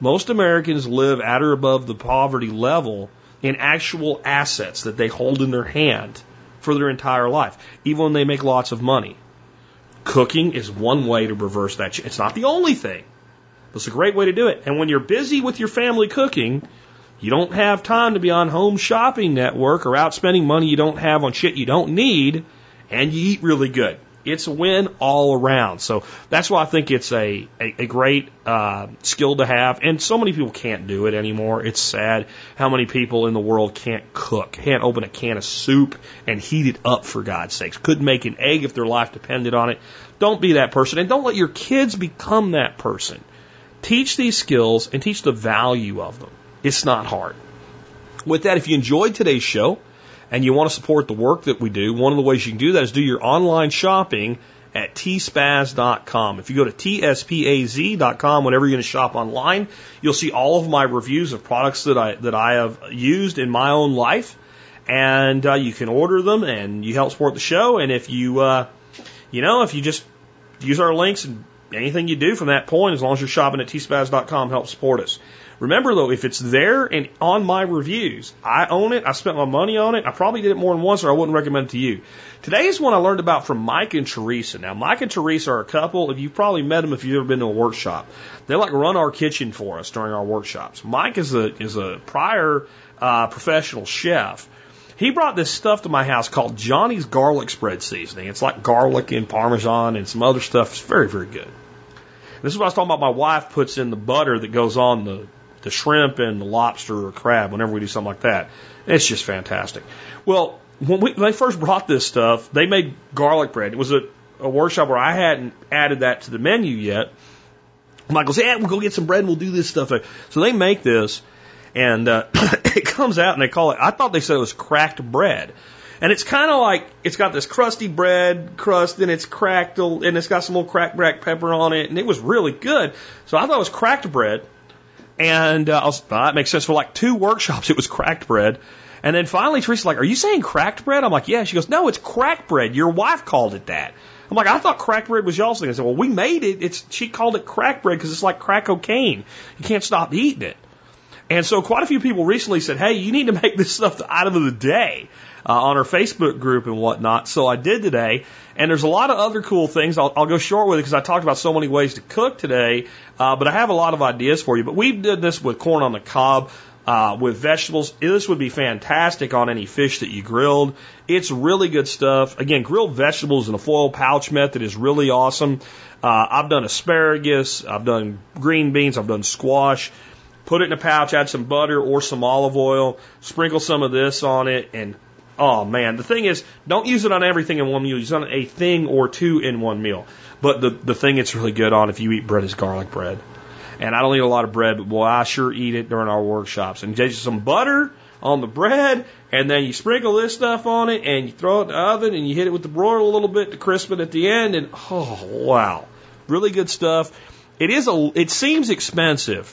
Most Americans live at or above the poverty level in actual assets that they hold in their hand for their entire life, even when they make lots of money. Cooking is one way to reverse that. It's not the only thing. It's a great way to do it. And when you're busy with your family cooking, you don't have time to be on Home Shopping Network or out spending money you don't have on shit you don't need, and you eat really good. It's a win all around. So that's why I think it's a great skill to have. And so many people can't do it anymore. It's sad how many people in the world can't cook, can't open a can of soup and heat it up, for God's sakes. Couldn't make an egg if their life depended on it. Don't be that person. And don't let your kids become that person. Teach these skills and teach the value of them. It's not hard. With that, if you enjoyed today's show and you want to support the work that we do, one of the ways you can do that is do your online shopping at tspaz.com. If you go to tspaz.com, whenever you're going to shop online, you'll see all of my reviews of products that I have used in my own life, and you can order them and you help support the show. And if you, if you just use our links, and anything you do from that point, as long as you're shopping at tspaz.com, helps support us. Remember, though, if it's there and on my reviews, I own it, I spent my money on it, I probably did it more than once, or I wouldn't recommend it to you. Today is one I learned about from Mike and Teresa. Now, Mike and Teresa are a couple. You've probably met them if you've ever been to a workshop. They run our kitchen for us during our workshops. Mike is a prior professional chef. He brought this stuff to my house called Johnny's Garlic Spread Seasoning. It's like garlic and Parmesan and some other stuff. It's very, very good. This is what I was talking about. My wife puts in the butter that goes on the shrimp and the lobster or crab whenever we do something like that. It's just fantastic. Well, when they first brought this stuff, they made garlic bread. It was a workshop where I hadn't added that to the menu yet. Michael said, yeah, we'll go get some bread and we'll do this stuff. So they make this. And it comes out, and they call it, I thought they said it was cracked bread. And it's kind of like, it's got this crusty bread crust, and it's cracked, and it's got some little cracked black pepper on it, and it was really good. So I thought it was cracked bread. And I was, that makes sense. For like 2 workshops, it was cracked bread. And then finally, Teresa's like, are you saying cracked bread? I'm like, yeah. She goes, no, it's cracked bread. Your wife called it that. I'm like, I thought crack bread was y'all's thing. I said, well, we made it. She called it crack bread because it's like crack cocaine. You can't stop eating it. And so quite a few people recently said, hey, you need to make this stuff the item of the day on our Facebook group and whatnot. So I did today. And there's a lot of other cool things. I'll go short with it because I talked about so many ways to cook today. But I have a lot of ideas for you. But we did this with corn on the cob, with vegetables. This would be fantastic on any fish that you grilled. It's really good stuff. Again, grilled vegetables in a foil pouch method is really awesome. I've done asparagus. I've done green beans. I've done squash. Put it in a pouch, add some butter or some olive oil, sprinkle some of this on it, and, oh, man. The thing is, don't use it on everything in one meal. Use it on a thing or two in one meal. But the thing it's really good on if you eat bread is garlic bread. And I don't eat a lot of bread, but, boy, I sure eat it during our workshops. And just some butter on the bread, and then you sprinkle this stuff on it, and you throw it in the oven, and you hit it with the broiler a little bit to crisp it at the end, and, oh, wow. Really good stuff. It seems expensive,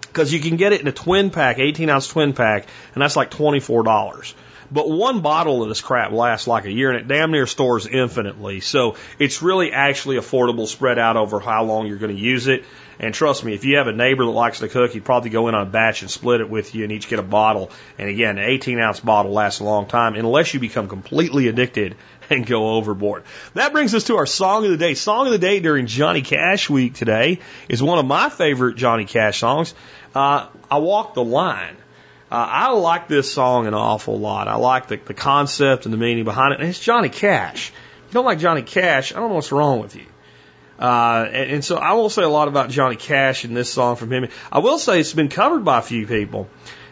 because you can get it in a 18-ounce twin pack, and that's like $24. But one bottle of this crap lasts like a year, and it damn near stores infinitely. So it's really actually affordable, spread out over how long you're going to use it. And trust me, if you have a neighbor that likes to cook, he'd probably go in on a batch and split it with you and each get a bottle. And again, an 18-ounce bottle lasts a long time, unless you become completely addicted and go overboard. That brings us to our song of the day. Song of the day during Johnny Cash week today is one of my favorite Johnny Cash songs. I Walk the Line. I like this song an awful lot. I like the concept and the meaning behind it. And it's Johnny Cash. If you don't like Johnny Cash, I don't know what's wrong with you. And so I won't say a lot about Johnny Cash in this song from him. I will say it's been covered by a few people.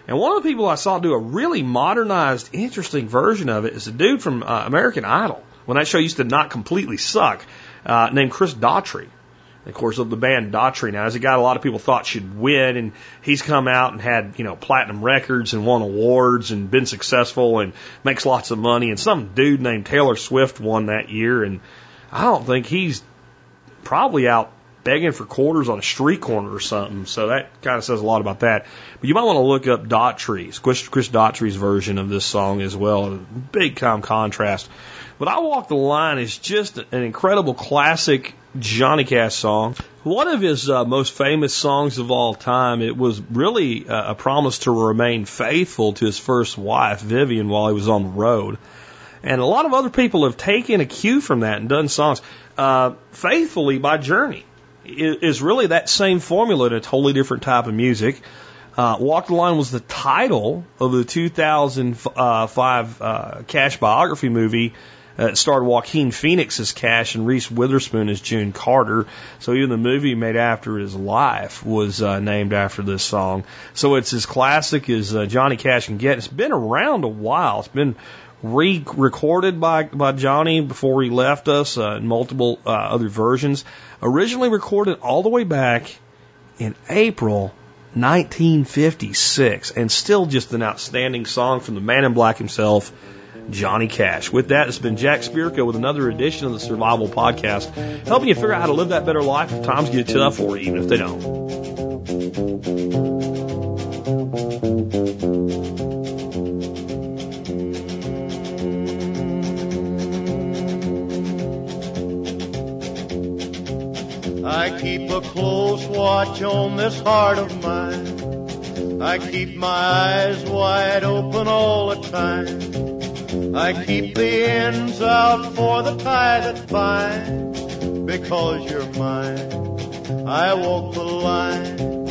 And one of the people I saw do a really modernized, interesting version of it is a dude from American Idol, when that show used to not completely suck, named Chris Daughtry. Of course, of the band Daughtry now, is a guy a lot of people thought should win, and he's come out and had, platinum records and won awards and been successful and makes lots of money. And some dude named Taylor Swift won that year, and I don't think he's probably out begging for quarters on a street corner or something. So that kind of says a lot about that. But you might want to look up Daughtry, Chris Daughtry's version of this song as well. Big time contrast. But I Walk the Line is just an incredible classic Johnny Cash song. One of his most famous songs of all time. It was really a promise to remain faithful to his first wife, Vivian, while he was on the road. And a lot of other people have taken a cue from that and done songs. Faithfully by Journey is really that same formula to a totally different type of music. Walk the Line was the title of the 2005 Cash biography movie. It starred Joaquin Phoenix as Cash and Reese Witherspoon as June Carter. So even the movie made after his life was named after this song. So it's as classic as Johnny Cash can get. It's been around a while. It's been re-recorded by Johnny before he left us in multiple other versions. Originally recorded all the way back in April 1956, and still just an outstanding song from the man in black himself, Johnny Cash. With that, it's been Jack Spirko with another edition of the Survival Podcast, helping you figure out how to live that better life if times get tough or even if they don't. I keep a close watch on this heart of mine. I keep my eyes wide open all the time. I keep the ends out for the tie that binds. Because you're mine, I walk the line.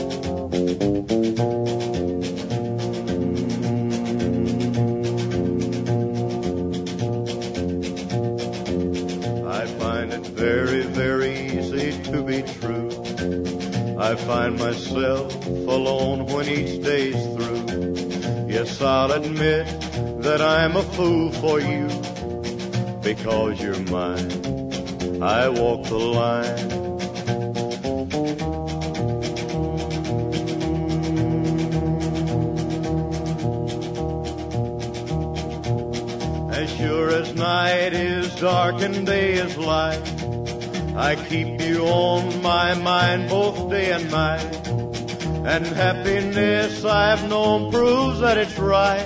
I find it very, very easy to be true. I find myself alone when each day's through. Yes, I'll admit that I'm a fool for you. Because you're mine, I walk the line. As sure as night is dark and day is light, I keep you on my mind both day and night. And happiness I've known proves that it's right.